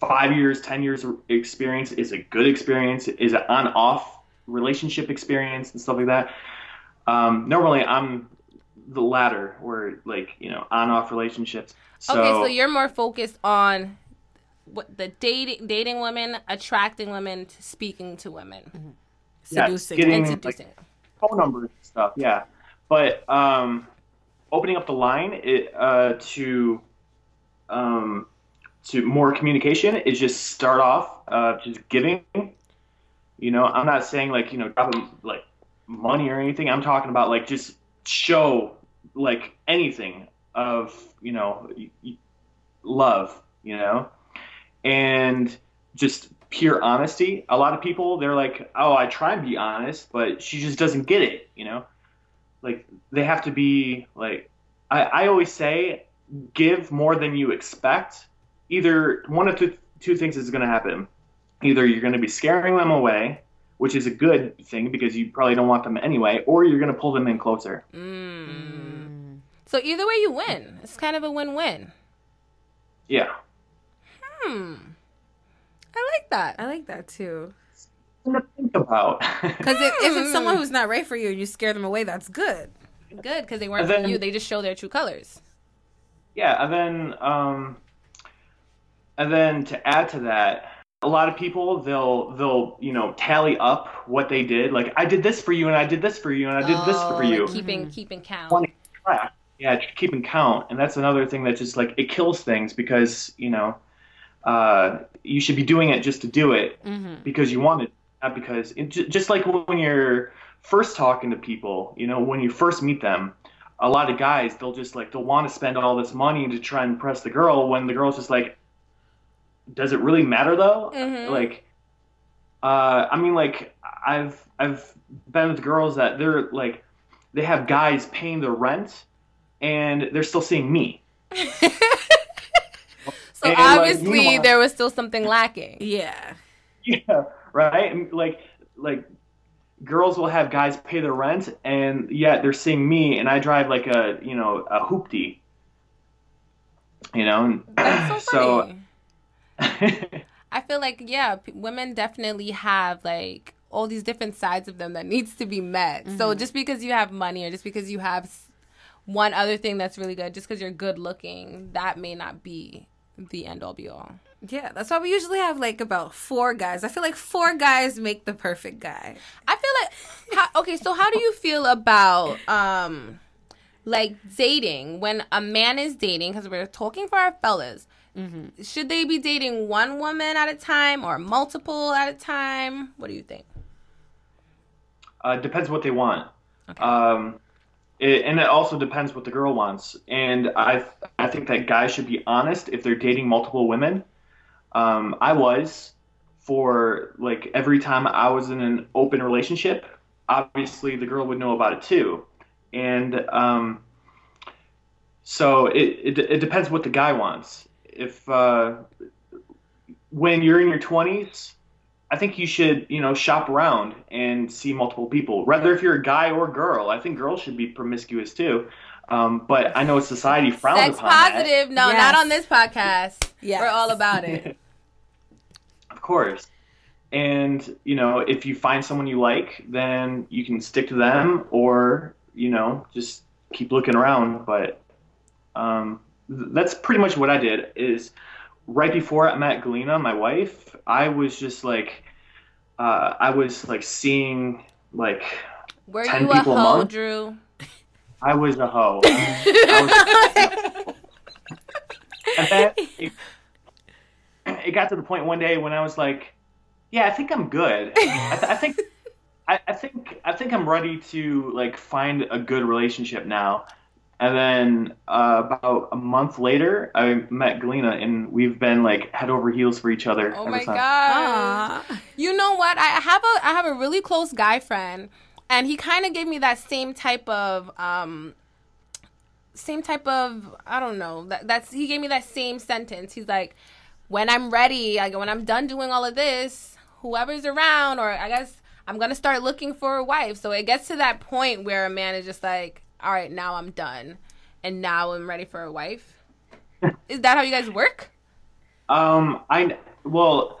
five years, ten years experience is a good experience, is an on-off relationship experience and stuff like that. Um, normally I'm the latter, where like, you know, on-off relationships. So, okay, so you're more focused on what the dating, dating women, attracting women, speaking to women, mm-hmm. seducing, yeah, getting, and seducing. Like, phone numbers and stuff, yeah. But um, opening up the line it, uh, to um, to more communication is just start off uh, just giving. You know, I'm not saying like, you know, drop them, like money or anything. I'm talking about like just show like anything of, you know, love, you know, and just pure honesty. A lot of people, they're like, oh, I try and be honest, but she just doesn't get it, you know. Like, they have to be, like, I, I always say, give more than you expect. Either one of two, two things is going to happen. Either you're going to be scaring them away, which is a good thing because you probably don't want them anyway, or you're going to pull them in closer. Mm. So either way, you win. It's kind of a win-win. Yeah. Hmm. I like that. I like that, too. Something to think about. Because if, if it's someone who's not right for you and you scare them away, that's good. Good, because they weren't for you. They just show their true colors. Yeah, and then, um, and then to add to that, a lot of people, they'll, they'll, you know, tally up what they did. Like, I did this for you, and I did this for you, and I did oh, this for you. Like keeping, mm-hmm. keeping count. twenty, yeah, keeping count. And that's another thing that just, like, it kills things because, you know, uh, you should be doing it just to do it mm-hmm. because you want it, not because – just like when you're first talking to people, you know, when you first meet them, a lot of guys, they'll just, like, they'll want to spend all this money to try and impress the girl when the girl's just like, does it really matter though? Mm-hmm. Like, uh, I mean, like, I've I've been with girls that they're, like, they have guys paying their rent, and they're still seeing me. So and obviously, like, meanwhile, there was still something lacking. Yeah. Yeah. Right. And like, like girls will have guys pay their rent, and yet they're seeing me, and I drive like a you know a hoopty. You know. That's so funny. So I feel like yeah, women definitely have like all these different sides of them that needs to be met. Mm-hmm. So just because you have money, or just because you have one other thing that's really good, just because you're good looking, that may not be the end all be all. Yeah, that's why we usually have like about four guys. I feel like four guys make the perfect guy. I feel like, how, okay, so how do you feel about um, like dating when a man is dating? Because we're talking for our fellas. Mm-hmm. Should they be dating one woman at a time or multiple at a time? What do you think? Uh, depends what they want. Okay. Um, It, and it also depends what the girl wants. And I I think that guys should be honest if they're dating multiple women. Um, I was for, like, every time I was in an open relationship, obviously the girl would know about it too. And um, so it, it it depends what the guy wants. If uh, when you're in your twenties, I think you should, you know, shop around and see multiple people. Whether if you're a guy or a girl, I think girls should be promiscuous too. Um, but I know society frowns Sex upon positive. That. Sex positive. No, yes. Not on this podcast. Yes. We're all about it. Of course. And, you know, if you find someone you like, then you can stick to them or, you know, just keep looking around. But um, th- that's pretty much what I did is – right before I met Galena, my wife, I was just like, uh, I was like seeing like Were ten you people a, hoe, a month. Drew? I was a hoe. I was, and then it, it got to the point one day when I was like, yeah, I think I'm good. I, th- I think, I, I think, I think I'm ready to like find a good relationship now. And then uh, about a month later, I met Galena, and we've been like head over heels for each other. Oh my god! You know what? I have a I have a really close guy friend, and he kind of gave me that same type of um, same type of I don't know. That, that's he gave me that same sentence. He's like, when I'm ready, like when I'm done doing all of this, whoever's around, or I guess I'm gonna start looking for a wife. So it gets to that point where a man is just like, all right, now I'm done, and now I'm ready for a wife. Is that how you guys work? Um, I well,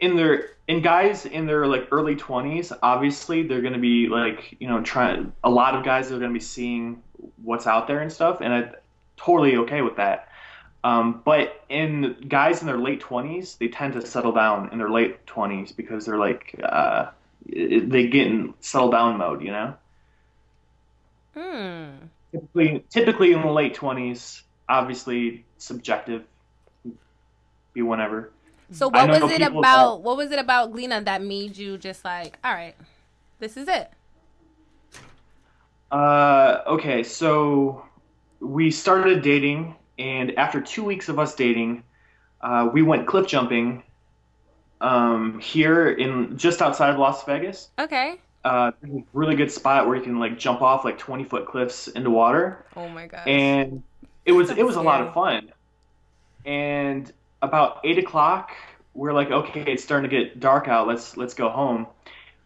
in their in guys in their like early twenties, obviously they're gonna be like you know trying a lot of guys are gonna be seeing what's out there and stuff, and I'm totally okay with that. Um, but in guys in their late twenties, they tend to settle down in their late twenties because they're like uh, they get in settle down mode, you know. Hmm. Typically, typically in the late twenties, obviously subjective, be whenever. So what was it about? That, what was it about Galena that made you just like, all right, this is it? Uh, okay, so we started dating, and after two weeks of us dating, uh, we went cliff jumping. Um, here in just outside of Las Vegas. Okay. Uh, really good spot where you can like jump off like twenty foot cliffs into water. Oh my gosh. And it was it was a lot of fun. And about eight o'clock, we're like, okay, it's starting to get dark out. Let's let's go home.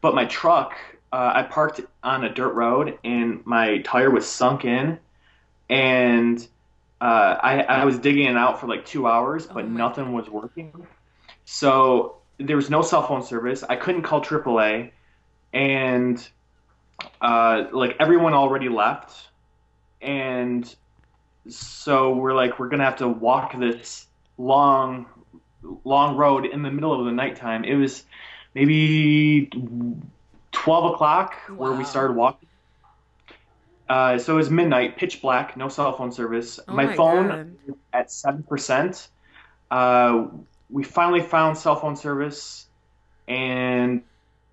But my truck, uh, I parked on a dirt road, and my tire was sunk in, and uh, I I was digging it out for like two hours, but oh nothing was working. So there was no cell phone service. I couldn't call triple A. And, uh, like everyone already left. And so we're like, we're going to have to walk this long, long road in the middle of the nighttime. It was maybe twelve o'clock wow. where we started walking. Uh, so it was midnight, pitch black, no cell phone service. Oh my, my phone God. Was at seven percent. Uh, we finally found cell phone service, and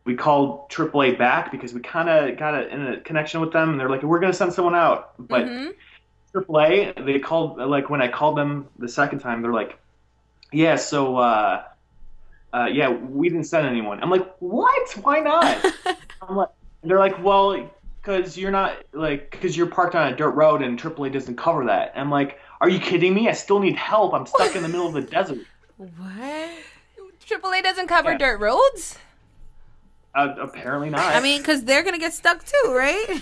we called triple A back because we kind of got a, in a connection with them, and they're like, we're going to send someone out. But mm-hmm. triple A, they called, like when I called them the second time, they're like, yeah, so, uh, uh, yeah, we didn't send anyone. I'm like, what? Why not? I'm like, they're like, well, because you're not, like, because you're parked on a dirt road and triple A doesn't cover that. I'm like, are you kidding me? I still need help. I'm stuck in the middle of the desert. What? triple A doesn't cover yeah. dirt roads? Uh, apparently not. I mean, because they're going to get stuck too, right?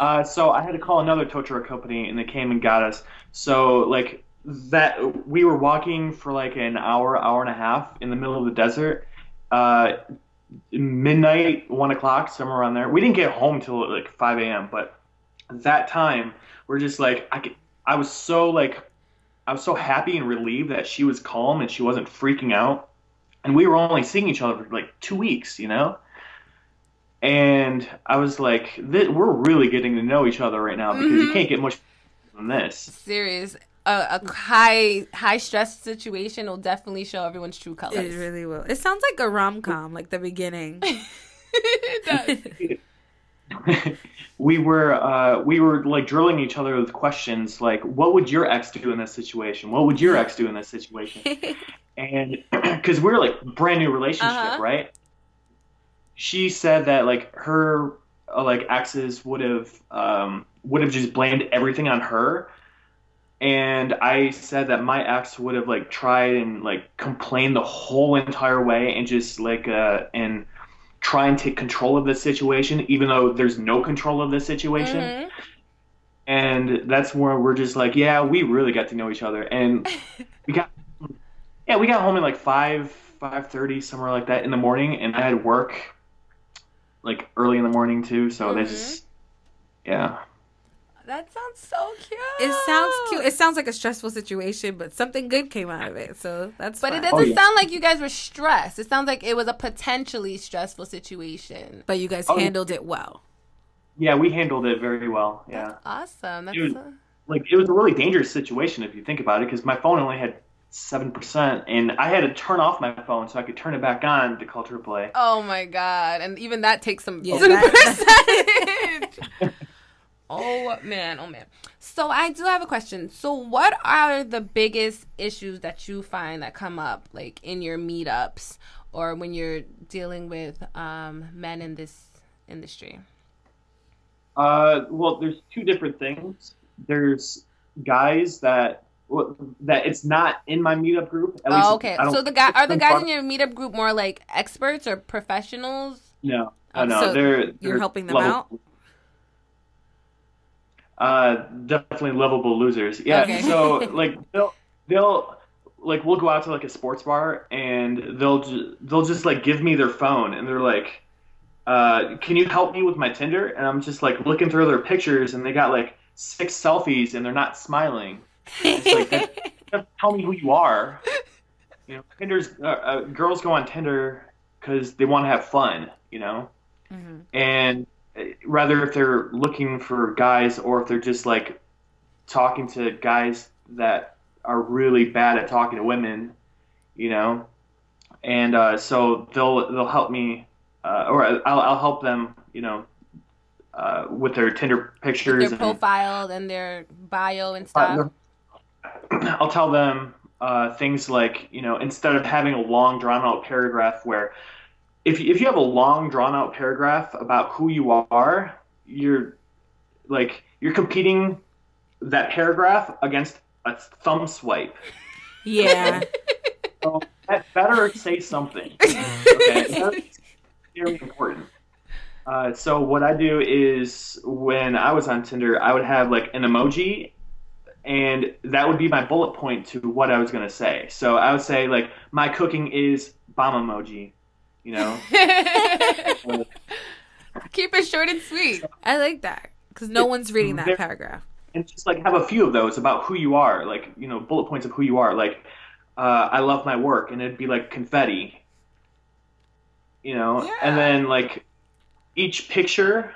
uh, so I had to call another tow truck company, and they came and got us. So, like, that we were walking for, like, an hour, hour and a half in the middle of the desert. Uh, midnight, one o'clock, somewhere around there. We didn't get home till, like, five a.m., but that time, we're just, like, I, could, I was so, like, I was so happy and relieved that she was calm and she wasn't freaking out. And we were only seeing each other for like two weeks, you know? And I was like, this, we're really getting to know each other right now because mm-hmm. you can't get much from this. Serious. A, a high high stress situation will definitely show everyone's true colors. It really will. It sounds like a rom-com, like the beginning. It does. we were, uh, we were like drilling each other with questions like, what would your ex do in this situation? What would your ex do in this situation? And because we're like brand new relationship, uh-huh. right? She said that like her uh, like exes would have um, would have just blamed everything on her, and I said that my ex would have like tried and like complained the whole entire way and just like uh, and try and take control of the situation, even though there's no control of the situation. Mm-hmm. And that's where we're just like, yeah, we really got to know each other, and we got. Yeah, we got home at like five, five thirty, somewhere like that in the morning, and I had work like early in the morning too. So mm-hmm. they just, yeah. That sounds so cute. It sounds cute. It sounds like a stressful situation, but something good came out of it. So that's. But fun. It doesn't oh, yeah. sound like you guys were stressed. It sounds like it was a potentially stressful situation, but you guys oh, handled it well. Yeah, we handled it very well. Yeah. That's awesome. That's it was, a- like it was a really dangerous situation if you think about it, because my phone only had seven percent, and I had to turn off my phone so I could turn it back on to call triple A. Oh my god. And even that takes some yeah, percentage. Oh man, oh man. So I do have a question. So what are the biggest issues that you find that come up, like in your meetups or when you're dealing with um, men in this industry? Uh, well, there's two different things. There's guys that well, that it's not in my meetup group. At oh, least okay. So the guy are the guys in your meetup group more like experts or professionals? No, oh, no, so they're, they're you're helping them lovable. out. Uh, definitely lovable losers. Yeah. Okay. So like they'll they'll like we'll go out to like a sports bar and they'll ju- they'll just like give me their phone and they're like, uh, can you help me with my Tinder? And I'm just like looking through their pictures and they got like six selfies and they're not smiling. It's like, they tell me who you are. You know, Tinder's uh, uh, girls go on Tinder because they want to have fun. You know, mm-hmm. and uh, rather if they're looking for guys or if they're just like talking to guys that are really bad at talking to women. You know, and uh, so they'll they'll help me uh, or I'll I'll help them. You know. Uh, with their Tinder pictures, their profile and, and their bio and stuff. I'll tell them uh, things like, you know, instead of having a long drawn out paragraph where if, if you have a long drawn out paragraph about who you are, you're like, you're competing that paragraph against a thumb swipe. Yeah. So better say something. Okay. That's very important. Uh, so what I do is when I was on Tinder, I would have like an emoji and that would be my bullet point to what I was going to say. So I would say like, my cooking is bomb emoji, you know. Keep it short and sweet. So, I like that because no it, one's reading that paragraph. And just like have a few of those about who you are, like, you know, bullet points of who you are. Like, uh, I love my work, and it'd be like confetti, you know, yeah. And then like, each picture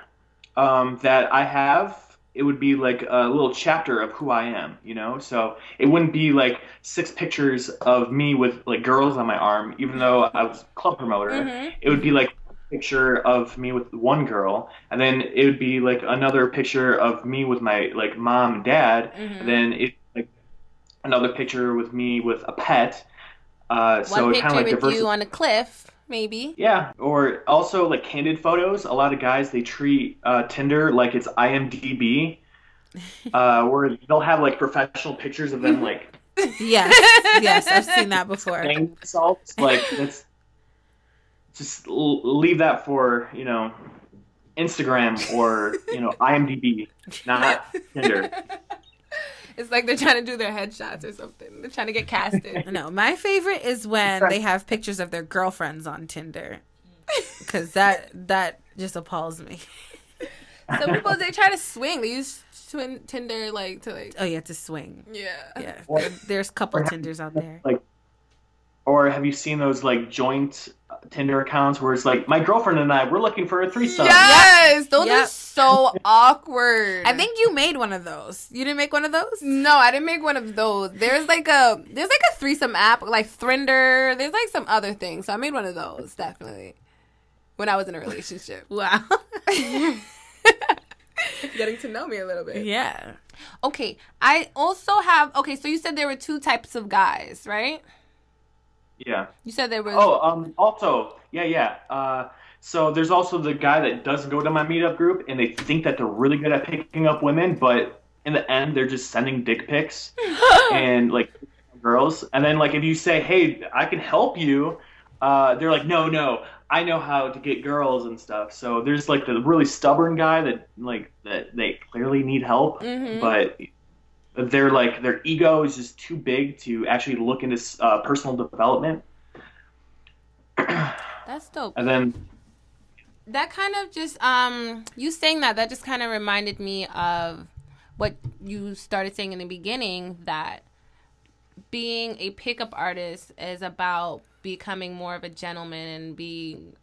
um, that I have, it would be like a little chapter of who I am, you know? So it wouldn't be like six pictures of me with like girls on my arm, even though I was a club promoter. Mm-hmm. It would be like a picture of me with one girl, and then it would be like another picture of me with my like mom and dad, mm-hmm. and then it like another picture with me with a pet. Uh, one so picture it like with diversi- you on a cliff. Maybe. Yeah. Or also like candid photos. A lot of guys, they treat uh, Tinder like it's I M D B, uh, where they'll have like professional pictures of them like. Yes. Yes. I've seen that before. Themselves. Like, that's just l- leave that for, you know, Instagram or, you know, I M D B, not Tinder. It's like they're trying to do their headshots or something. They're trying to get casted. No, my favorite is when they have pictures of their girlfriends on Tinder. Because that that just appalls me. Some people, they try to swing. They use twin Tinder like to like... Oh, yeah, to swing. Yeah. Yeah. Or, there's a couple Tinders out there. Like, or have you seen those like joint Tinder accounts where it's like, my girlfriend and I, we're looking for a threesome. Yes, those yep. are so awkward. I think you made one of those. You didn't make one of those? No, I didn't make one of those. There's like a there's like a threesome app, like Thrinder. There's like some other thing. So I made one of those, definitely, when I was in a relationship. Wow. Getting to know me a little bit. Yeah. Okay. I also have, okay, so you said there were two types of guys, right? Yeah. You said there was... Oh, um, also, yeah, yeah. Uh, so there's also the guy that doesn't go to my meetup group, and they think that they're really good at picking up women, but in the end, they're just sending dick pics and, like, girls. And then, like, if you say, hey, I can help you, uh, they're like, no, no, I know how to get girls and stuff. So there's, like, the really stubborn guy that, like, that they clearly need help, mm-hmm. but... They're like, their ego is just too big to actually look into uh, personal development. That's dope. And then that kind of just, um, you saying that, that just kind of reminded me of what you started saying in the beginning, that being a pickup artist is about becoming more of a gentleman and being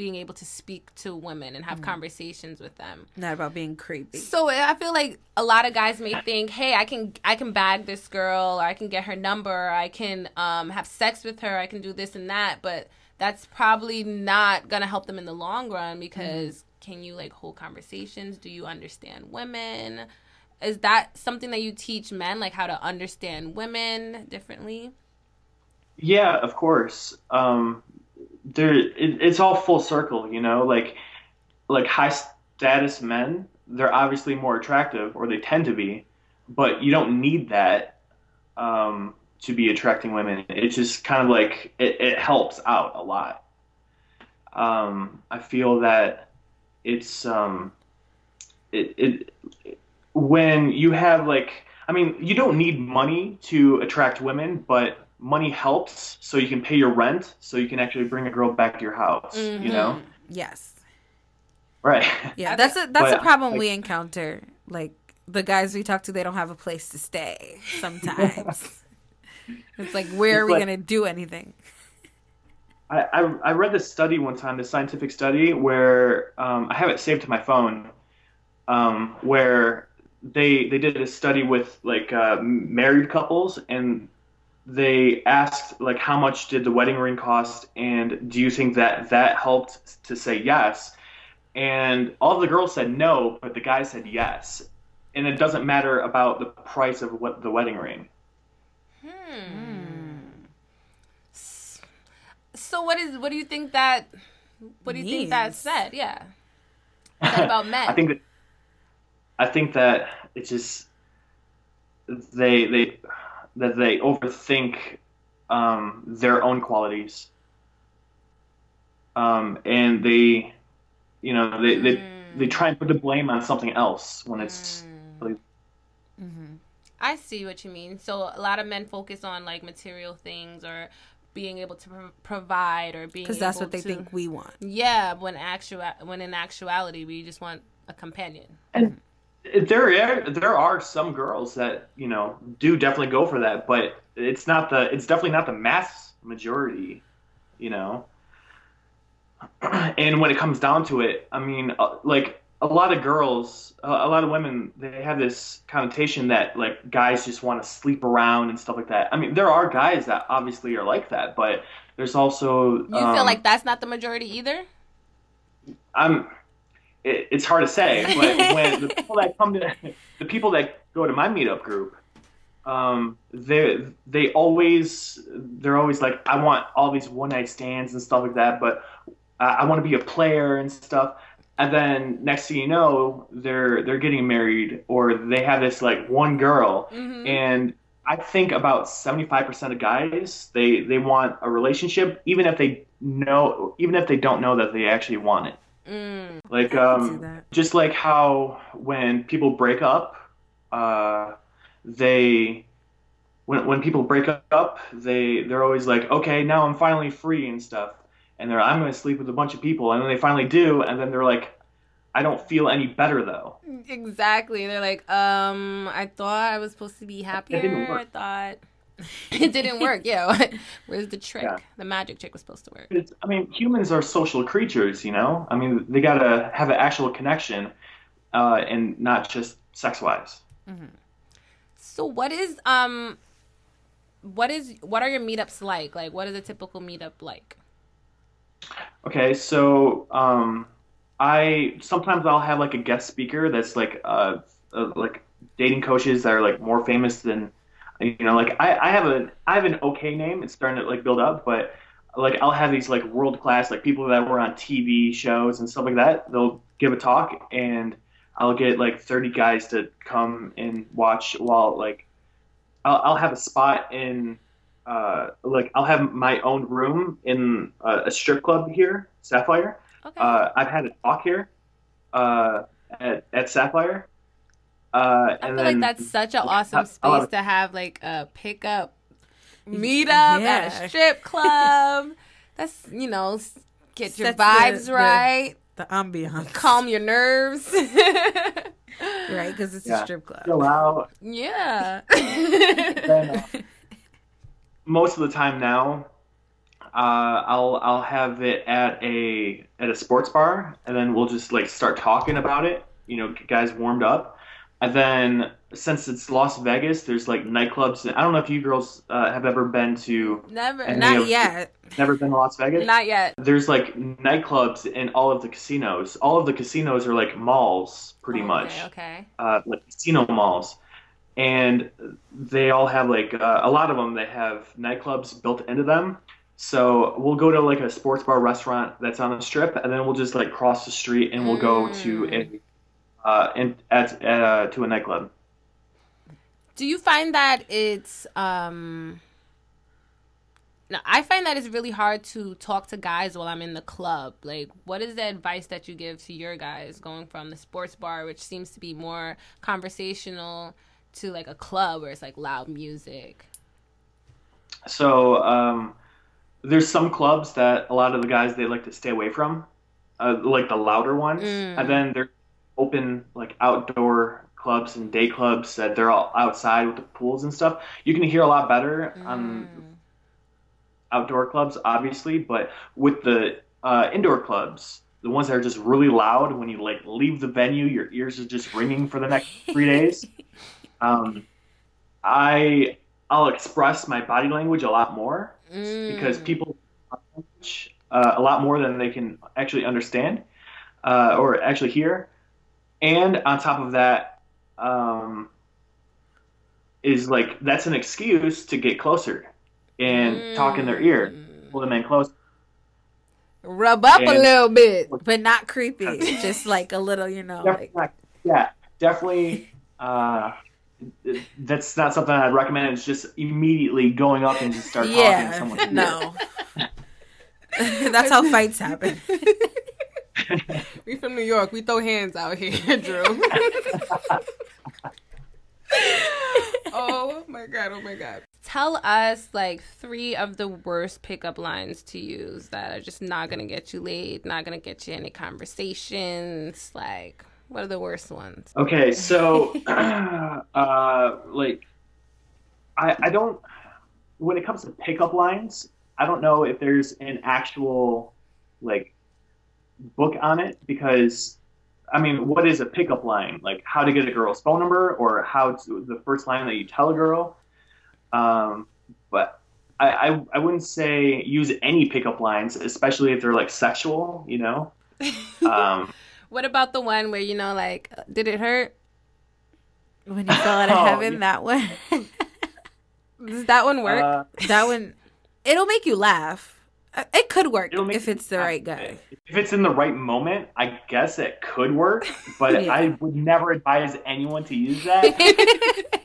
being able to speak to women and have mm-hmm. conversations with them. Not about being creepy. So I feel like a lot of guys may think, hey, I can I can bag this girl, or I can get her number, I can um, have sex with her, I can do this and that. But that's probably not going to help them in the long run, because mm-hmm. can you, like, hold conversations? Do you understand women? Is that something that you teach men, like how to understand women differently? Yeah, of course. Um, there, it, it's all full circle, you know. Like, like high status men, they're obviously more attractive, or they tend to be, but you don't need that um, to be attracting women. It just kind of like it, it helps out a lot. Um, I feel that it's um, it. it, it when you have, like, I mean, you don't need money to attract women, but money helps, so you can pay your rent, so you can actually bring a girl back to your house, mm-hmm. you know? Yes. Right. Yeah, that's a that's but, a problem like, we encounter. Like, the guys we talk to, they don't have a place to stay sometimes. It's like, where are we like, going to do anything? I, I, I read this study one time, this scientific study, where um, I have it saved to my phone, um, where... They they did a study with, like, uh, married couples, and they asked, like, how much did the wedding ring cost, and do you think that that helped to say yes? And all the girls said no, but the guys said yes. And it doesn't matter about the price of what the wedding ring. Hmm. So what is what do you think that what do you Means. think that said? Yeah. Is that about men? I think that. I think that it's just they they that they overthink um, their own qualities, um, and they, you know, they, mm. they they try and put the blame on something else when it's. Mm. Like... Mm-hmm. I see what you mean. So a lot of men focus on, like, material things, or being able to pro- provide, or being because that's what they to... think we want. Yeah, when actual when in actuality we just want a companion. And There are, there are some girls that, you know, do definitely go for that, but it's not the it's definitely not the mass majority, you know. And when it comes down to it, I mean, like, a lot of girls, a lot of women, they have this connotation that, like, guys just want to sleep around and stuff like that. I mean, there are guys that obviously are like that, but there's also... You um, feel like that's not the majority either? I'm... It, it's hard to say, but when the people that come to the people that go to my meetup group, um, they they always they're always like, I want all these one night stands and stuff like that, but I, I want to be a player and stuff. And then next thing you know, they're they're getting married, or they have this, like, one girl. Mm-hmm. And I think about seventy-five percent of guys, they they want a relationship, even if they know even if they don't know that they actually want it. Mm, like um just like how when people break up uh they when when people break up they they're always like, okay, now I'm finally free and stuff, and they're I'm gonna sleep with a bunch of people, and then they finally do, and then they're like, I don't feel any better though. Exactly. They're like, um I thought I was supposed to be happier. It didn't work. I thought it didn't work. Yeah, where's the trick? Yeah. The magic trick was supposed to work. It's, I mean, humans are social creatures, you know. I mean, they gotta have an actual connection, uh, and not just sex-wise. Mm-hmm. So, what is um, what is what are your meetups like? Like, what is a typical meetup like? Okay, so um, I sometimes I'll have, like, a guest speaker that's like uh, uh like dating coaches that are, like, more famous than. You know, like, I, I have an I have an okay name. It's starting to, like, build up, but, like, I'll have these, like, world class, like, people that were on T V shows and stuff like that. They'll give a talk, and I'll get, like, thirty guys to come and watch. While, like, I'll, I'll have a spot in, uh, like, I'll have my own room in uh, a strip club here, Sapphire. Okay. Uh, I've had a talk here, uh, at at Sapphire. Uh, I feel then, like that's such an awesome space uh, to have, like, a pickup meetup yeah. at a strip club. That's, you know, get your Sets vibes the, right. The, the ambiance. Calm your nerves. Right, because it's yeah. a strip club. Chill out. Yeah. Then, uh, most of the time now, Uh, I'll I'll have it at a at a sports bar, and then we'll just like start talking about it. You know, get guys warmed up, and then since it's Las Vegas, there's like nightclubs. And I don't know if you girls uh, have ever been to. Never, and, not you know, yet. Never been to Las Vegas. Not yet. There's like nightclubs in all of the casinos. All of the casinos are like malls, pretty okay, much. Okay. Uh, like casino malls. And they all have like uh, a lot of them. They have nightclubs built into them. So we'll go to like a sports bar restaurant that's on the strip, and then we'll just like cross the street and we'll mm. go to a uh, in, at, at uh, to a nightclub. Do you find that it's um? No, I find that it's really hard to talk to guys while I'm in the club. Like, what is the advice that you give to your guys going from the sports bar, which seems to be more conversational, to like a club where it's like loud music? So um, there's some clubs that a lot of the guys, they like to stay away from, uh, like the louder ones. Mm. And then there's open like outdoor clubs and day clubs that they're all outside with the pools and stuff. You can hear a lot better mm. on outdoor clubs, obviously, but with the uh, indoor clubs, the ones that are just really loud, when you like leave the venue, your ears are just ringing for the next three days. Um, I, I'll express my body language a lot more mm. because people uh, a lot more than they can actually understand, uh, or actually hear. And on top of that, um, is like, that's an excuse to get closer and mm. talk in their ear, pull them in close. Rub up and, a little bit, but not creepy. Just like a little, you know, like, yeah, definitely. Uh, that's not something I'd recommend. It's just immediately going up and just start yeah, talking to someone. No. That's how fights happen. We from New York. We throw hands out here, Drew. Oh my God. Oh my God. Tell us like three of the worst pickup lines to use that are just not going to get you laid, not going to get you any conversations. Like, what are the worst ones? Okay, so, uh, uh, like, I, I don't, when it comes to pickup lines, I don't know if there's an actual, like, book on it, because, I mean, what is a pickup line? Like, how to get a girl's phone number, or how to, the first line that you tell a girl? Um, but I, I, I wouldn't say use any pickup lines, especially if they're, like, sexual, you know? Um What about the one where, you know, like, did it hurt when you fell out of oh, heaven? Yeah. That one. Does that one work? Uh, that one, it'll make you laugh. It could work if it's the right guy. If it's in the right moment, I guess it could work. But yeah. I would never advise anyone to use that.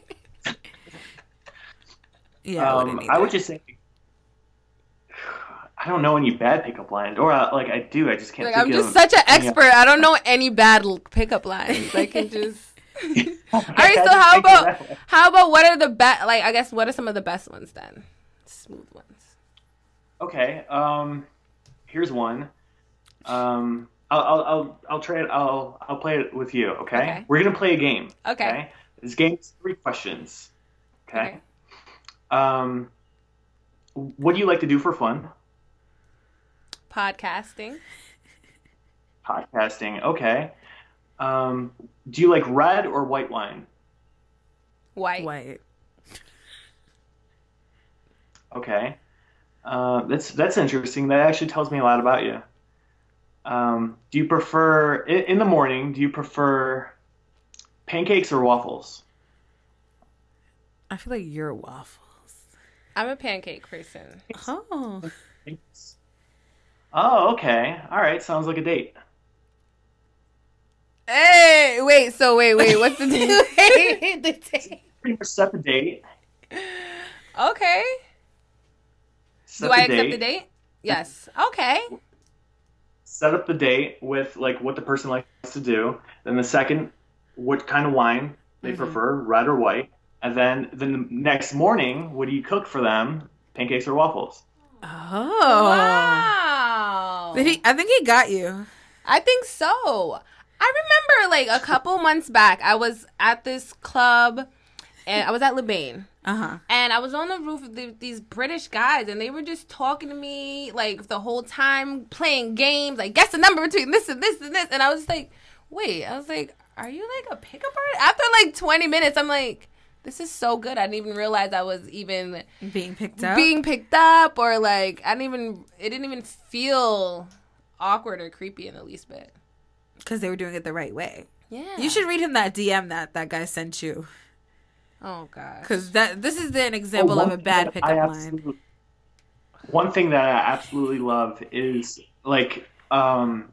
yeah, um, I, I would just say, I don't know any bad pickup lines, or uh, like I do, I just can't. Like, think I'm just of such an expert. I don't know any bad pickup lines. I can just. All right, so how about how about what are the best? Like, I guess what are some of the best ones then? Smooth ones. Okay. Um, here's one. Um, I'll I'll I'll, I'll try it. I'll I'll play it with you. Okay. okay. We're gonna play a game. Okay. okay? This game's three questions. Okay? okay. Um, what do you like to do for fun? Podcasting. Podcasting, okay. Um, do you like red or white wine? White. White. Okay. Uh, that's that's interesting. That actually tells me a lot about you. Um, do you prefer, in, in the morning, do you prefer pancakes or waffles? I feel like you're waffles. I'm a pancake person. Oh. Thanks. Oh, okay. All right. Sounds like a date. Hey, wait. So, wait, wait. What's the date? the date. Pretty much set the date. Okay. Set Do I date. accept the date? Yes. Okay. Set up the date with, like, what the person likes to do. Then the second, what kind of wine they mm-hmm. prefer, red or white. And then, then the next morning, what do you cook for them? Pancakes or waffles? Oh. Wow. Did he, I think he got you. I think so. I remember like a couple months back, I was at this club and I was at LeBain. Uh-huh. And I was on the roof with the, these British guys, and they were just talking to me, like, the whole time, playing games, like, guess the number between this and this and this. And I was like, wait, I was like, are you, like, a pickup artist? After, like, twenty minutes, I'm like, this is so good. I didn't even realize I was even... Being picked up? Being picked up, or, like, I didn't even... It didn't even feel awkward or creepy in the least bit. Because they were doing it the right way. Yeah. You should read him that D M that that guy sent you. Oh, gosh. Because that this is an example oh, of a bad pickup line. One thing that I absolutely love is, like, um,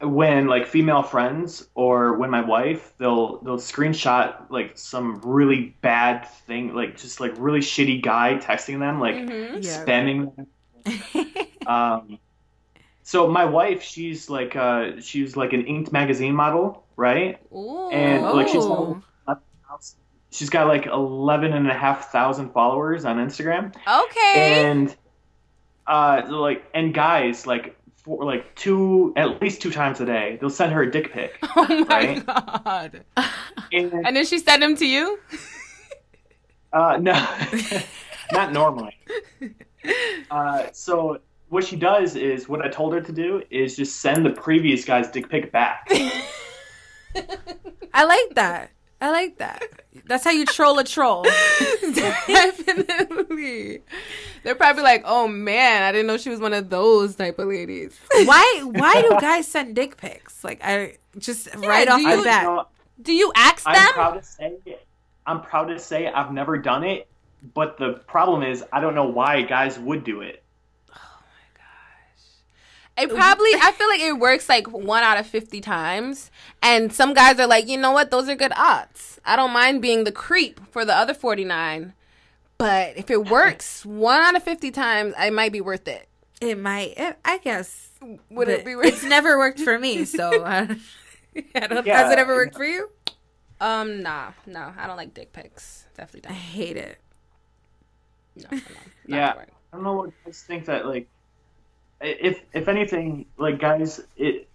when, like, female friends or when my wife, they'll they'll screenshot, like, some really bad thing, like, just, like, really shitty guy texting them, like, mm-hmm. spamming yeah. them. um, so my wife, she's, like, uh, she's, like, an Inked magazine model, right? Ooh. And, like, she's... She's got like eleven and a half thousand followers on Instagram. Okay. And uh, like, and guys, like, for like two, at least two times a day, they'll send her a dick pic. Oh my right? god! And, and then she send them to you? Uh, no, not normally. Uh, so what she does is, what I told her to do is just send the previous guy's dick pic back. I like that. I like that. That's how you troll a troll. Definitely. They're probably like, oh, man, I didn't know she was one of those type of ladies. Why Why do guys send dick pics? Like, I just yeah, right off the bat. You know, do you ask I'm them? Proud to say, I'm proud to say I've never done it, but the problem is I don't know why guys would do it. Oh, my gosh. It probably, I feel like it works like one out of fifty times. And some guys are like, you know what? Those are good odds. I don't mind being the creep for the other forty-nine. But if it works one out of fifty times, it might be worth it. It might. It, I guess. Would it be worth it? It's never worked for me. So uh, I don't, yeah. Has it ever worked for you? Um, Nah. No. I don't like dick pics. Definitely don't. I hate it. No. no yeah. I don't know what guys think that, like, if, if anything, like, guys, it...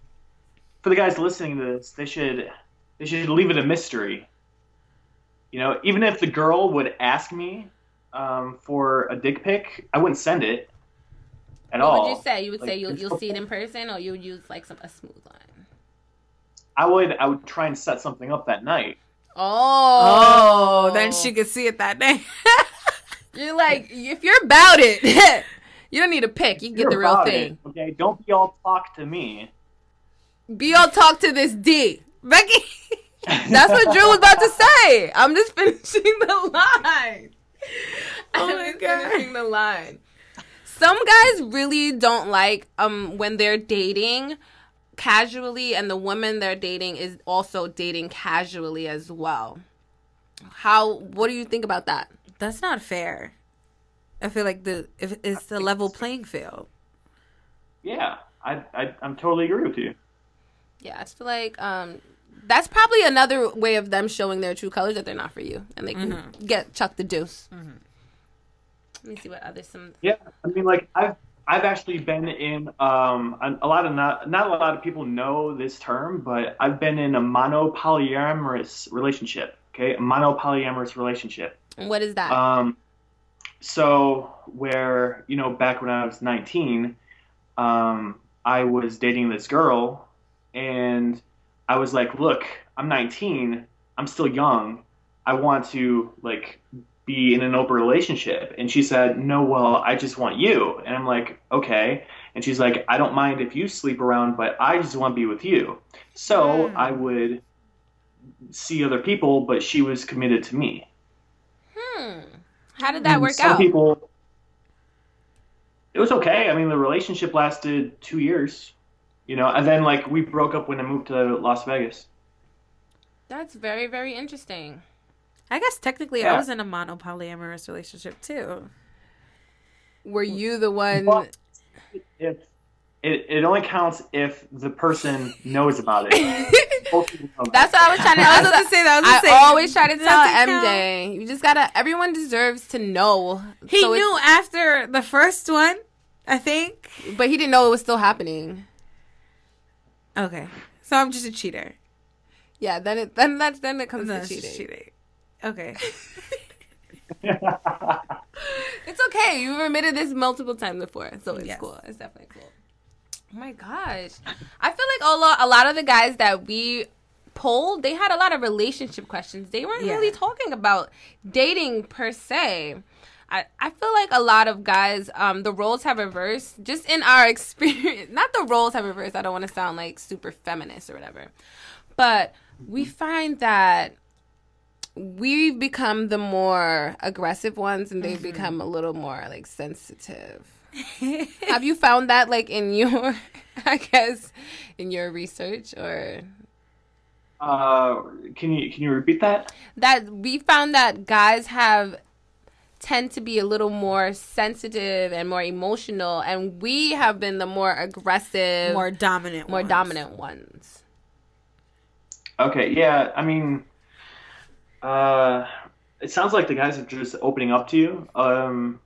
For the guys listening to this, they should they should leave it a mystery. You know, even if the girl would ask me um, for a dick pic, I wouldn't send it at what all. What would you say? You would like, say you'll you'll see it in person, or you would use like some a smooth line. I would I would try and set something up that night. Oh, oh then she could see it that day. You're like, if you're about it, you don't need a pic. You can get the real thing. It, okay, don't be all talk to me. Be all talk to this D. Becky, that's what Drew was about to say. I'm just finishing the line. Oh my I'm just God. finishing the line. Some guys really don't like um when they're dating casually and the woman they're dating is also dating casually as well. How? What do you think about that? That's not fair. I feel like the if it's a level playing field. Yeah, I, I I'm totally agree with you. Yeah, I just feel like um, that's probably another way of them showing their true colors that they're not for you, and they can mm-hmm. get chuck the deuce. Mm-hmm. Let me see what others. Some yeah, I mean, like I've I've actually been in um a lot of not not a lot of people know this term, but I've been in a monopolyamorous relationship. Okay, a monopolyamorous relationship. What is that? Um, so where you know back when I was nineteen, um, I was dating this girl. And I was like, look, I'm nineteen. I'm still young. I want to, like, be in an open relationship. And she said, no, well, I just want you. And I'm like, okay. And she's like, I don't mind if you sleep around, but I just want to be with you. So hmm. I would see other people, but she was committed to me. Hmm. How did that and work some out? Some people, it was okay. I mean, the relationship lasted two years. You know, and then, like, we broke up when I moved to Las Vegas. That's very, very interesting. I guess, technically, yeah. I was in a monopolyamorous relationship, too. Were you the one... Well, if, it, it only counts if the person knows about it. That's what I was trying to... I was about to say that. I, was I always try to tell M J. Count. You just gotta... Everyone deserves to know. He so knew it's... after the first one, I think. But he didn't know it was still happening. Okay, so I'm just a cheater. Yeah, then it then that's then it comes no, to cheating. cheating. Okay. It's okay. You've admitted this multiple times before, so it's yes. cool. It's definitely cool. Oh my gosh, I feel like a lot, a lot of the guys that we polled, they had a lot of relationship questions. They weren't yeah. really talking about dating per se. I, I feel like a lot of guys, um, the roles have reversed just in our experience. Not the roles have reversed. I don't want to sound like super feminist or whatever, but we find that we become the more aggressive ones, and they mm-hmm. become a little more, like, sensitive. Have you found that, like, in your, I guess, in your research, or? Uh, can you can you repeat that? That we found that guys have tend to be a little more sensitive and more emotional, and we have been the more aggressive, more dominant, more ones. dominant ones. Okay. Yeah. I mean. Uh, it sounds like the guys are just opening up to you. Um,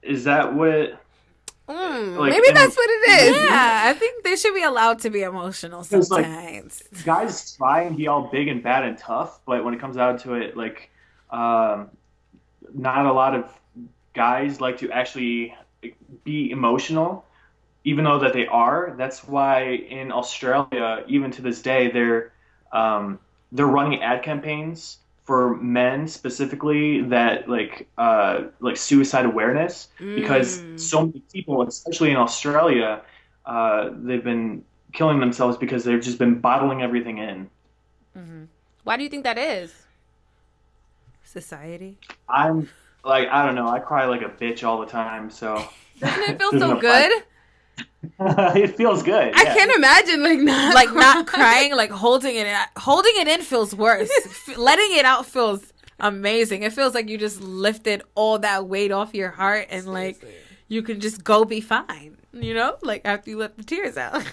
is that what? Mm, like, maybe that's what it is. Yeah, I think they should be allowed to be emotional sometimes. Like, guys try and be all big and bad and tough, but when it comes out to it, like, um, not a lot of guys like to actually be emotional, even though that they are. That's why in Australia, even to this day, they're um, they're running ad campaigns for men specifically that like uh, like suicide awareness mm. because so many people, especially in Australia, uh, they've been killing themselves because they've just been bottling everything in. Mm-hmm. Why do you think that is? Society. I'm like, I don't know. I cry like a bitch all the time. So doesn't it feel so good? Fight. It feels good. I yeah. can't imagine like not like not crying, like holding it in. Holding it in feels worse. Letting it out feels amazing. It feels like you just lifted all that weight off your heart, and like you can just go be fine. You know, like after you let the tears out. Of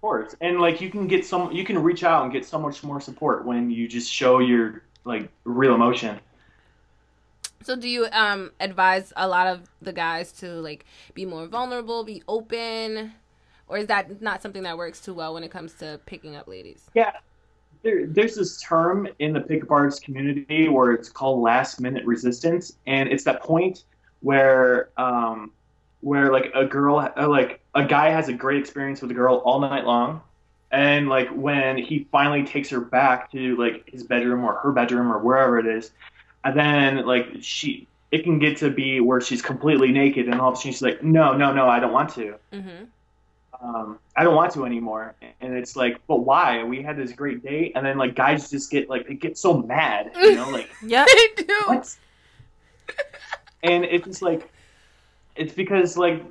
course, and like you can get some, you can reach out and get so much more support when you just show your like real emotion. So do you um, advise a lot of the guys to, like, be more vulnerable, be open? Or is that not something that works too well when it comes to picking up ladies? Yeah. There, there's this term in the pickup artist community where it's called last-minute resistance. And it's that point where, um, where like, a girl, like, a guy has a great experience with a girl all night long. And, like, when he finally takes her back to, like, his bedroom or her bedroom or wherever it is, and then, like, she, it can get to be where she's completely naked, and all of a sudden she's like, no, no, no, I don't want to. Mm-hmm. Um, I don't want to anymore. And it's like, but why? We had this great date. And then, like, guys just get, like, they get so mad, you know? Like, yeah, they do. What? And it's just, like, it's because, like,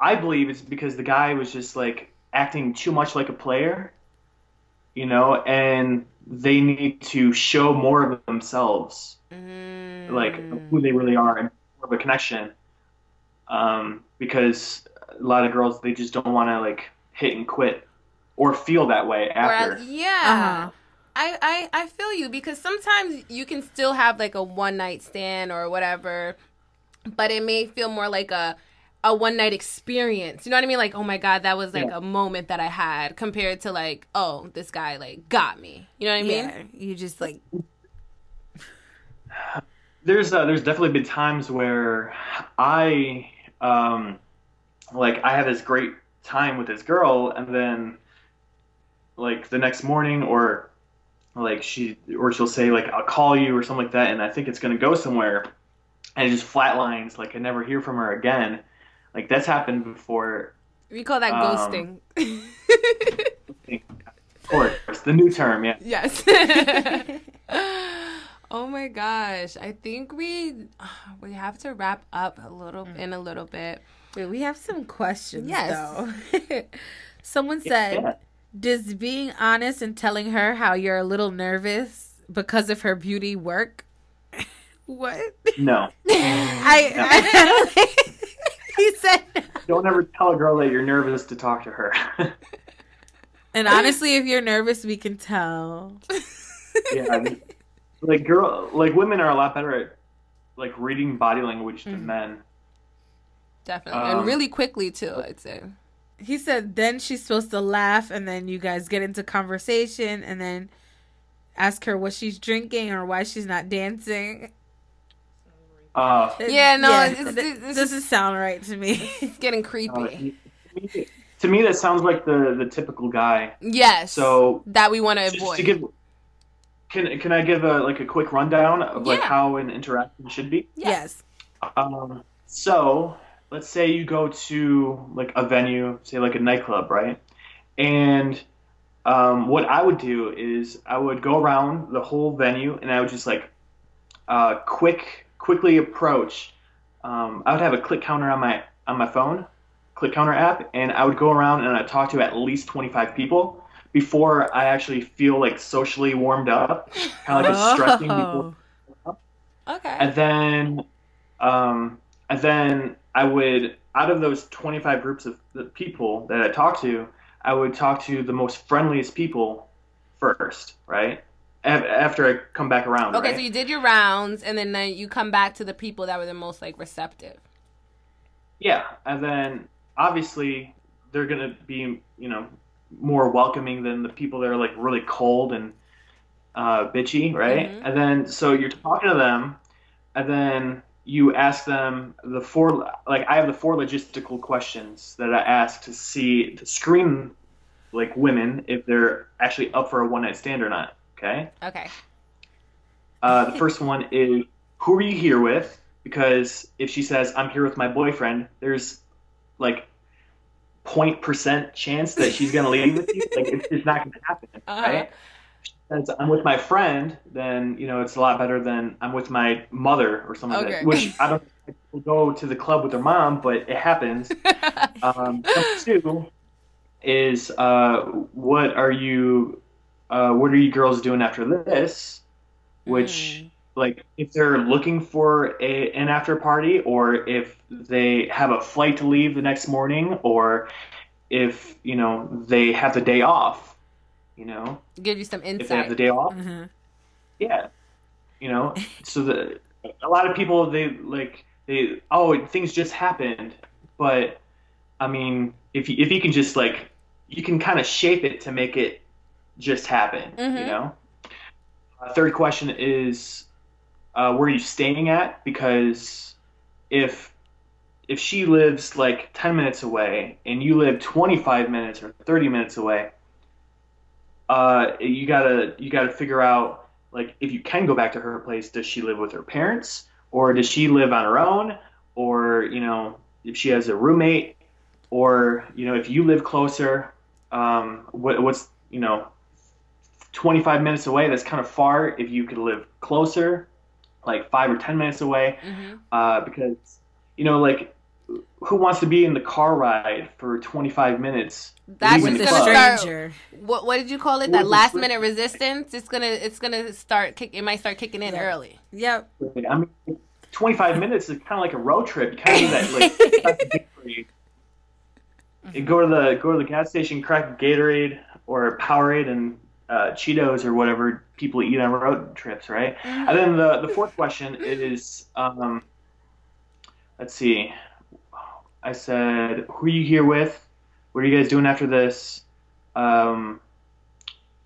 I believe it's because the guy was just, like, acting too much like a player, you know? And they need to show more of themselves. Mm. Like who they really are, and more of a connection. Um, because a lot of girls, they just don't want to like hit and quit, or feel that way after. Or, yeah, uh-huh. I, I I feel you, because sometimes you can still have like a one night stand or whatever, but it may feel more like a a one night experience. You know what I mean? Like, oh my God, that was like yeah. a moment that I had, compared to like, oh, this guy like got me. You know what I yeah. mean? You just like. There's uh, there's definitely been times where I, um, like, I had this great time with this girl, and then, like, the next morning, or, like, she, or she'll say, like, I'll call you, or something like that, and I think it's going to go somewhere, and it just flatlines, like, I never hear from her again. Like, that's happened before. We call that um, ghosting. Of course, the new term, yeah. Yes. Oh my gosh! I think we we have to wrap up a little in a little bit. Wait, we have some questions. Yes. Though. Someone said, yeah. "Does being honest and telling her how you're a little nervous because of her beauty work?" What? No. I. No. I he said. No. Don't ever tell a girl that you're nervous to talk to her. And honestly, if you're nervous, we can tell. Yeah. I mean, Like girl, like women are a lot better at like reading body language than mm-hmm. men. Definitely, um, and really quickly too. I'd say. He said, "Then she's supposed to laugh, and then you guys get into conversation, and then ask her what she's drinking or why she's not dancing. Uh, yeah, no, yeah, it's, it's, it's, it doesn't sound right to me. It's getting creepy. Uh, to, me, to me, that sounds like the, the typical guy. Yes. So that we want to avoid. To give, can can I give a, like a quick rundown of yeah. like how an interaction should be? Yes. Um. So let's say you go to like a venue, say like a nightclub, right? And um, what I would do is I would go around the whole venue and I would just like uh, quick. quickly approach. Um, I would have a click counter on my on my phone, click counter app, and I would go around and I'd talk to at least twenty-five people before I actually feel like socially warmed up, kind of like oh. a stretching before. Okay. And then, um, and then I would, out of those twenty-five groups of the people that I talked to, I would talk to the most friendliest people first, right? After I come back around. Okay, right? So you did your rounds, and then, then you come back to the people that were the most like receptive. Yeah, and then obviously they're gonna be, you know, more welcoming than the people that are like really cold and uh, bitchy, right? Mm-hmm. And then so you're talking to them, and then you ask them the four like I have the four logistical questions that I ask to see to screen like women if they're actually up for a one night stand or not. Okay. Okay. Uh, the first one is, who are you here with? Because if she says, I'm here with my boyfriend, there's like zero point percent chance that she's going to leave with you. Like, it's just not going to happen, uh-huh. right? If she says, I'm with my friend, then, you know, it's a lot better than I'm with my mother or something okay. like that. Which I don't think people go to the club with their mom, but it happens. um, number two is, uh, what are you... Uh, what are you girls doing after this? Which, mm. like, if they're looking for a, an after party, or if they have a flight to leave the next morning, or if, you know, they have the day off, you know. Give you some insight. If they have the day off. Mm-hmm. Yeah. You know, so the, a lot of people, they, like, they, oh, things just happened. But, I mean, if you, if you can just, like, you can kind of shape it to make it just happen, mm-hmm. you know? Uh, third question is, uh, where are you staying at? Because if if she lives like ten minutes away and you live twenty-five minutes or thirty minutes away, uh, you gotta you gotta figure out, like, if you can go back to her place, does she live with her parents? Or does she live on her own? Or, you know, if she has a roommate? Or, you know, if you live closer, um, what, what's, you know, twenty-five minutes away, that's kind of far. If you could live closer, like five or ten minutes away, mm-hmm. uh, because, you know, like, who wants to be in the car ride for twenty-five minutes? That's just a stranger. What What did you call it? That last minute resistance? It's going to, it's going to start kick. It might start kicking in yeah. early. Yep. I mean, twenty-five minutes is kind of like a road trip. You kind of do that, like, you go to the, go to the gas station, crack Gatorade or Powerade and uh, Cheetos or whatever people eat on road trips, right? And then the, the fourth question is, um, let's see. I said, who are you here with? What are you guys doing after this? Um,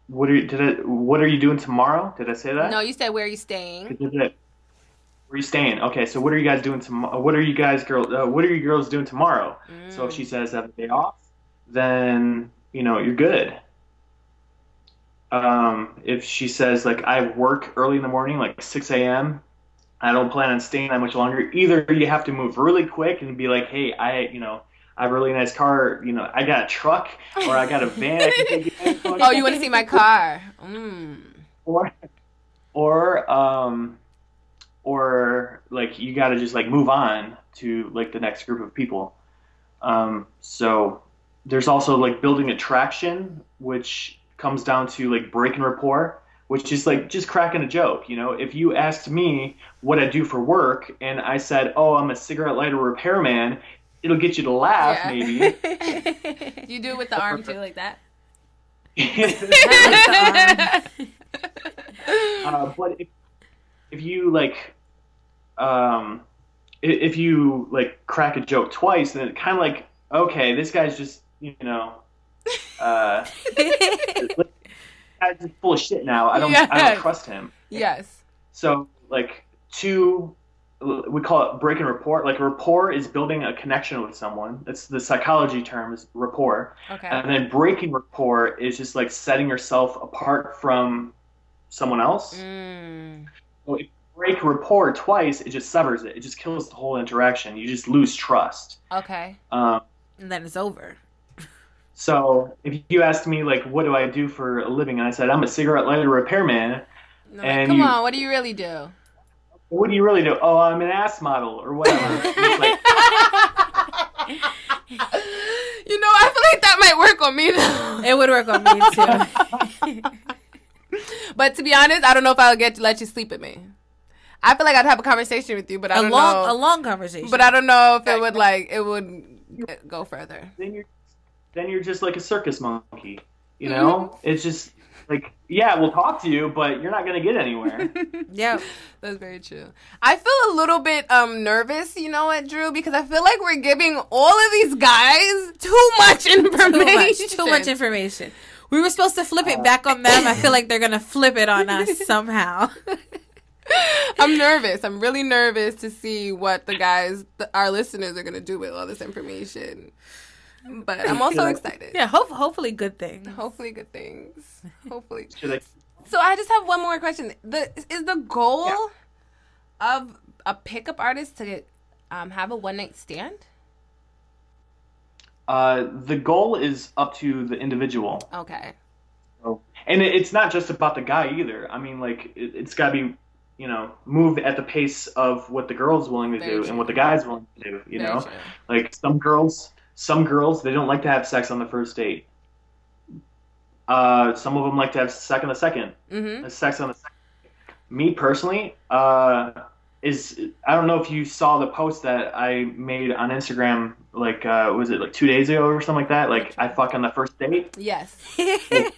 what are you, did I, what are you doing tomorrow? Did I say that? No, you said, where are you staying? Where are you staying? Okay, so what are you guys doing tomorrow? What are you guys, girls? Uh, what are you girls doing tomorrow? Mm. So if she says have a day off, then, you know, you're good. Um, if she says, like, I work early in the morning, like six a.m., I don't plan on staying that much longer. Either you have to move really quick and be like, hey, I, you know, I have a really nice car. You know, I got a truck or I got a van. I can take you oh, you want to see my car. Mm. Or, or, um, or like, you got to just like move on to like the next group of people. Um, so there's also like building attraction, which comes down to like breaking rapport, which is like just cracking a joke. You know, if you asked me what I do for work and I said, oh, I'm a cigarette lighter repairman, it'll get you to laugh, yeah. maybe. You do it with the arm too, like that? uh, but if, if you like, um, if you like crack a joke twice, then it's kind of like, okay, this guy's just, you know, uh, guy's full of shit now. I don't, yes. I don't trust him. Yes. So, like, two, we call it break and rapport. Like, rapport is building a connection with someone. That's the psychology term, is rapport. Okay. And then breaking rapport is just, like, setting yourself apart from someone else. Mm. So if you break rapport twice, it just severs it. It just kills the whole interaction. You just lose trust. Okay. Um, and then it's over. So if you asked me, like, what do I do for a living? And I said, I'm a cigarette lighter repairman. No, and come you, on, what do you really do? What do you really do? Oh, I'm an ass model or whatever. It's like... You know, I feel like that might work on me, though. It would work on me, too. But to be honest, I don't know if I would get to let you sleep with me. I feel like I'd have a conversation with you, but I a don't long, know. A long conversation. But I don't know if it would, like, it would go further. Then you're Then you're just like a circus monkey, you know? Mm-hmm. It's just like, yeah, we'll talk to you, but you're not going to get anywhere. Yeah, that's very true. I feel a little bit um nervous, you know what, Drew? Because I feel like we're giving all of these guys too much information. Too much, too much information. We were supposed to flip it uh, back on them. I feel like they're going to flip it on us somehow. I'm nervous. I'm really nervous to see what the guys, th- our listeners, are going to do with all this information. But I'm also excited. Yeah, hope, hopefully good things. Hopefully good things. Hopefully. So I just have one more question. The is the goal yeah. of a pickup artist to get, um, have a one night stand? Uh, the goal is up to the individual. Okay. So, and it, it's not just about the guy either. I mean, like it, it's got to be, you know, moved at the pace of what the girl's willing to Very do true. and what the guy's willing to do. You Very know, true. like some girls. Some girls, they don't like to have sex on the first date. Uh, some of them like to have sex on the second. Mm-hmm. Sex on the second. Me personally, uh, is I don't know if you saw the post that I made on Instagram. Like, uh, was it like two days ago or something like that? Like, I fuck on the first date. Yes. Like,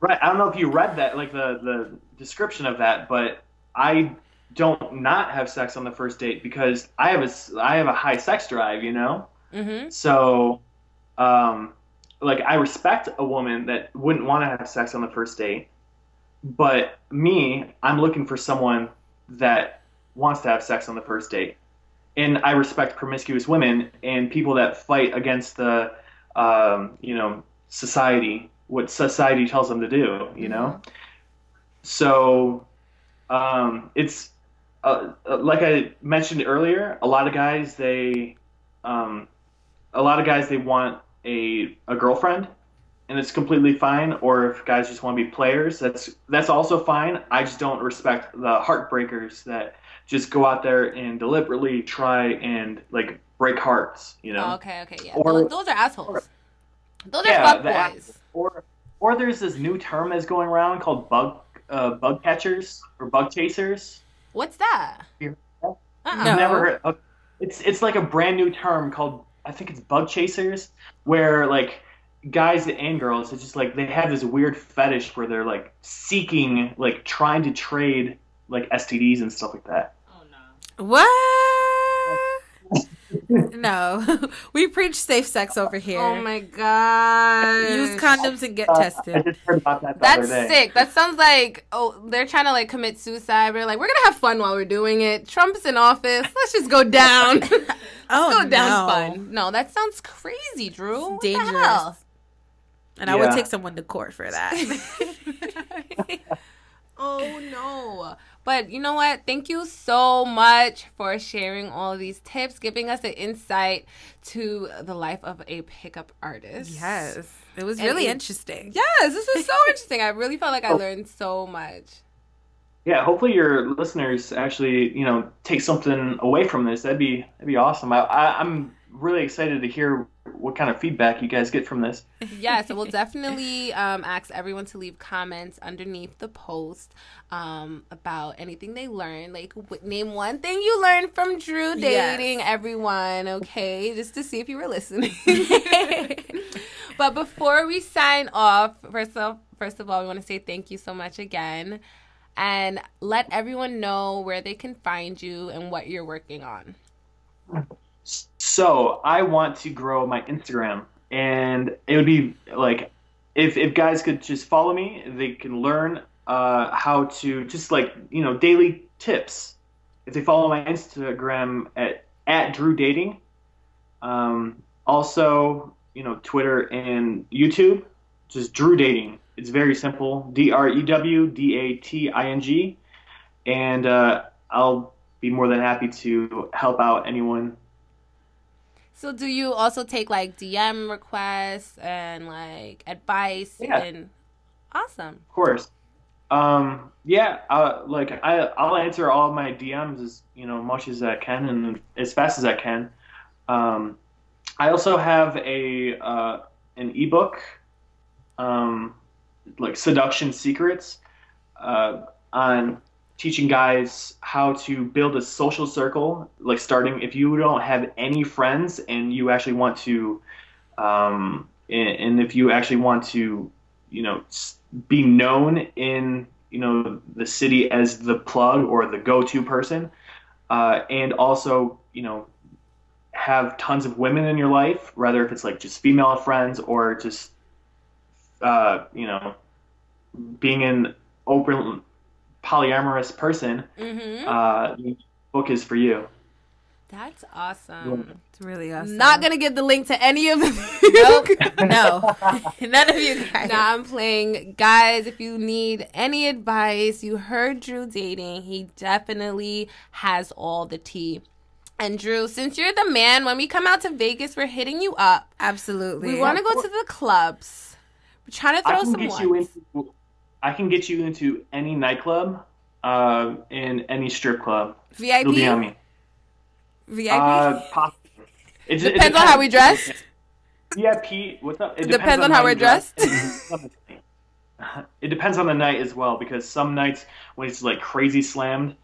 right. I don't know if you read that, like the the description of that, but I don't not have sex on the first date because I have a I have a high sex drive, you know. Mm-hmm. So, um, like, I respect a woman that wouldn't want to have sex on the first date, but me, I'm looking for someone that wants to have sex on the first date. And I respect promiscuous women and people that fight against the, um, you know, society, what society tells them to do, you know? Mm-hmm. So, um, it's, uh, like I mentioned earlier, a lot of guys, they, um, a lot of guys, they want a a girlfriend, and it's completely fine. Or if guys just want to be players, that's that's also fine. I just don't respect the heartbreakers that just go out there and deliberately try and, like, break hearts, you know? Oh, okay, okay, yeah. Or, those, those are assholes. Or, those yeah, are fuck boys. Or, or there's this new term that's going around called bug uh, bug catchers or bug chasers. What's that? You've uh-uh. never heard of It's it's like a brand new term called, I think it's bug chasers, where, like, guys and girls, it's just like they have this weird fetish where they're, like, seeking, like, trying to trade, like, S T Ds and stuff like that. Oh no! What? No, we preach safe sex over here. Oh my god! Use condoms and get uh, tested. I just heard about that. The That's other day. sick. That sounds like oh, they're trying to, like, commit suicide. We're like, we're gonna have fun while we're doing it. Trump's in office. Let's just go down. Oh, go no. down fun. No, that sounds crazy, Drew. What dangerous. The hell? And yeah. I would take someone to court for that. Oh no. But you know what? Thank you so much for sharing all these tips, giving us an insight to the life of a pickup artist. Yes. It was and really it, interesting. Yes, this was so interesting. I really felt like I learned so much. Yeah, hopefully your listeners actually, you know, take something away from this. That'd be that'd be awesome. I, I, I'm really excited to hear what kind of feedback you guys get from this. Yeah, so we'll definitely um, ask everyone to leave comments underneath the post um, about anything they learned. Like, w- name one thing you learned from Drew Dating, yes. everyone, okay? Just to see if you were listening. But before we sign off, first of, first of all, we want to say thank you so much again. And let everyone know where they can find you and what you're working on. So I want to grow my Instagram, and it would be like if if guys could just follow me, they can learn uh, how to just like, you know, daily tips. If they follow my Instagram at, at Drew Dating, um, also, you know, Twitter and YouTube, just Drew Dating. It's very simple, D R E W D A T I N G, and uh, I'll be more than happy to help out anyone. So do you also take, like, D M requests and, like, advice? Yeah. And awesome. Of course. Um, yeah, uh, like, I, I'll answer all my D Ms as, you know, much as I can and as fast as I can. Um, I also have a uh, an ebook, um, like, Seduction Secrets, uh, on teaching guys how to build a social circle, like starting if you don't have any friends and you actually want to, um, and, and if you actually want to, you know, be known in, you know, the city as the plug or the go-to person, uh, and also, you know, have tons of women in your life, whether if it's like just female friends or just, uh, you know, being an open polyamorous person, mm-hmm. uh, the book is for you. That's awesome. It's really awesome. Not going to give the link to any of you. Nope. No. None of you guys. No, I'm playing. Guys, if you need any advice, you heard Drew Dating. He definitely has all the tea. And Drew, since you're the man, when we come out to Vegas, we're hitting you up. Absolutely. We want to go to the clubs. We're trying to throw some ones. I can get you into- I can get you into any nightclub, uh, and any strip club. V I P? It'll be on me. V I P? Uh, possibly. It, depends, it depends on how we dressed? V I P, what's up? It depends, depends on, on how, how we're dressed? dressed. It depends on the night as well, because some nights when it's like crazy slammed,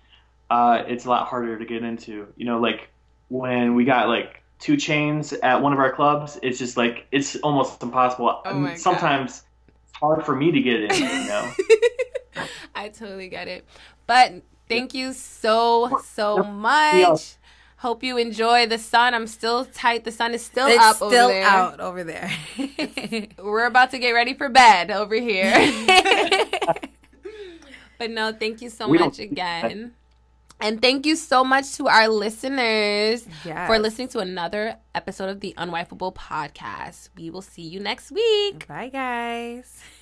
uh, it's a lot harder to get into. You know, like when we got like two chains at one of our clubs, it's just like, it's almost impossible. Oh my Sometimes... God. Hard for me to get in, you know. I totally get it. But thank you so, so much. Hope you enjoy the sun. I'm still tight. The sun is still it's up still over there. It's still out over there. We're about to get ready for bed over here. But no, thank you so we much again. And thank you so much to our listeners yes. for listening to another episode of the Unwifeable Podcast. We will see you next week. Bye, guys.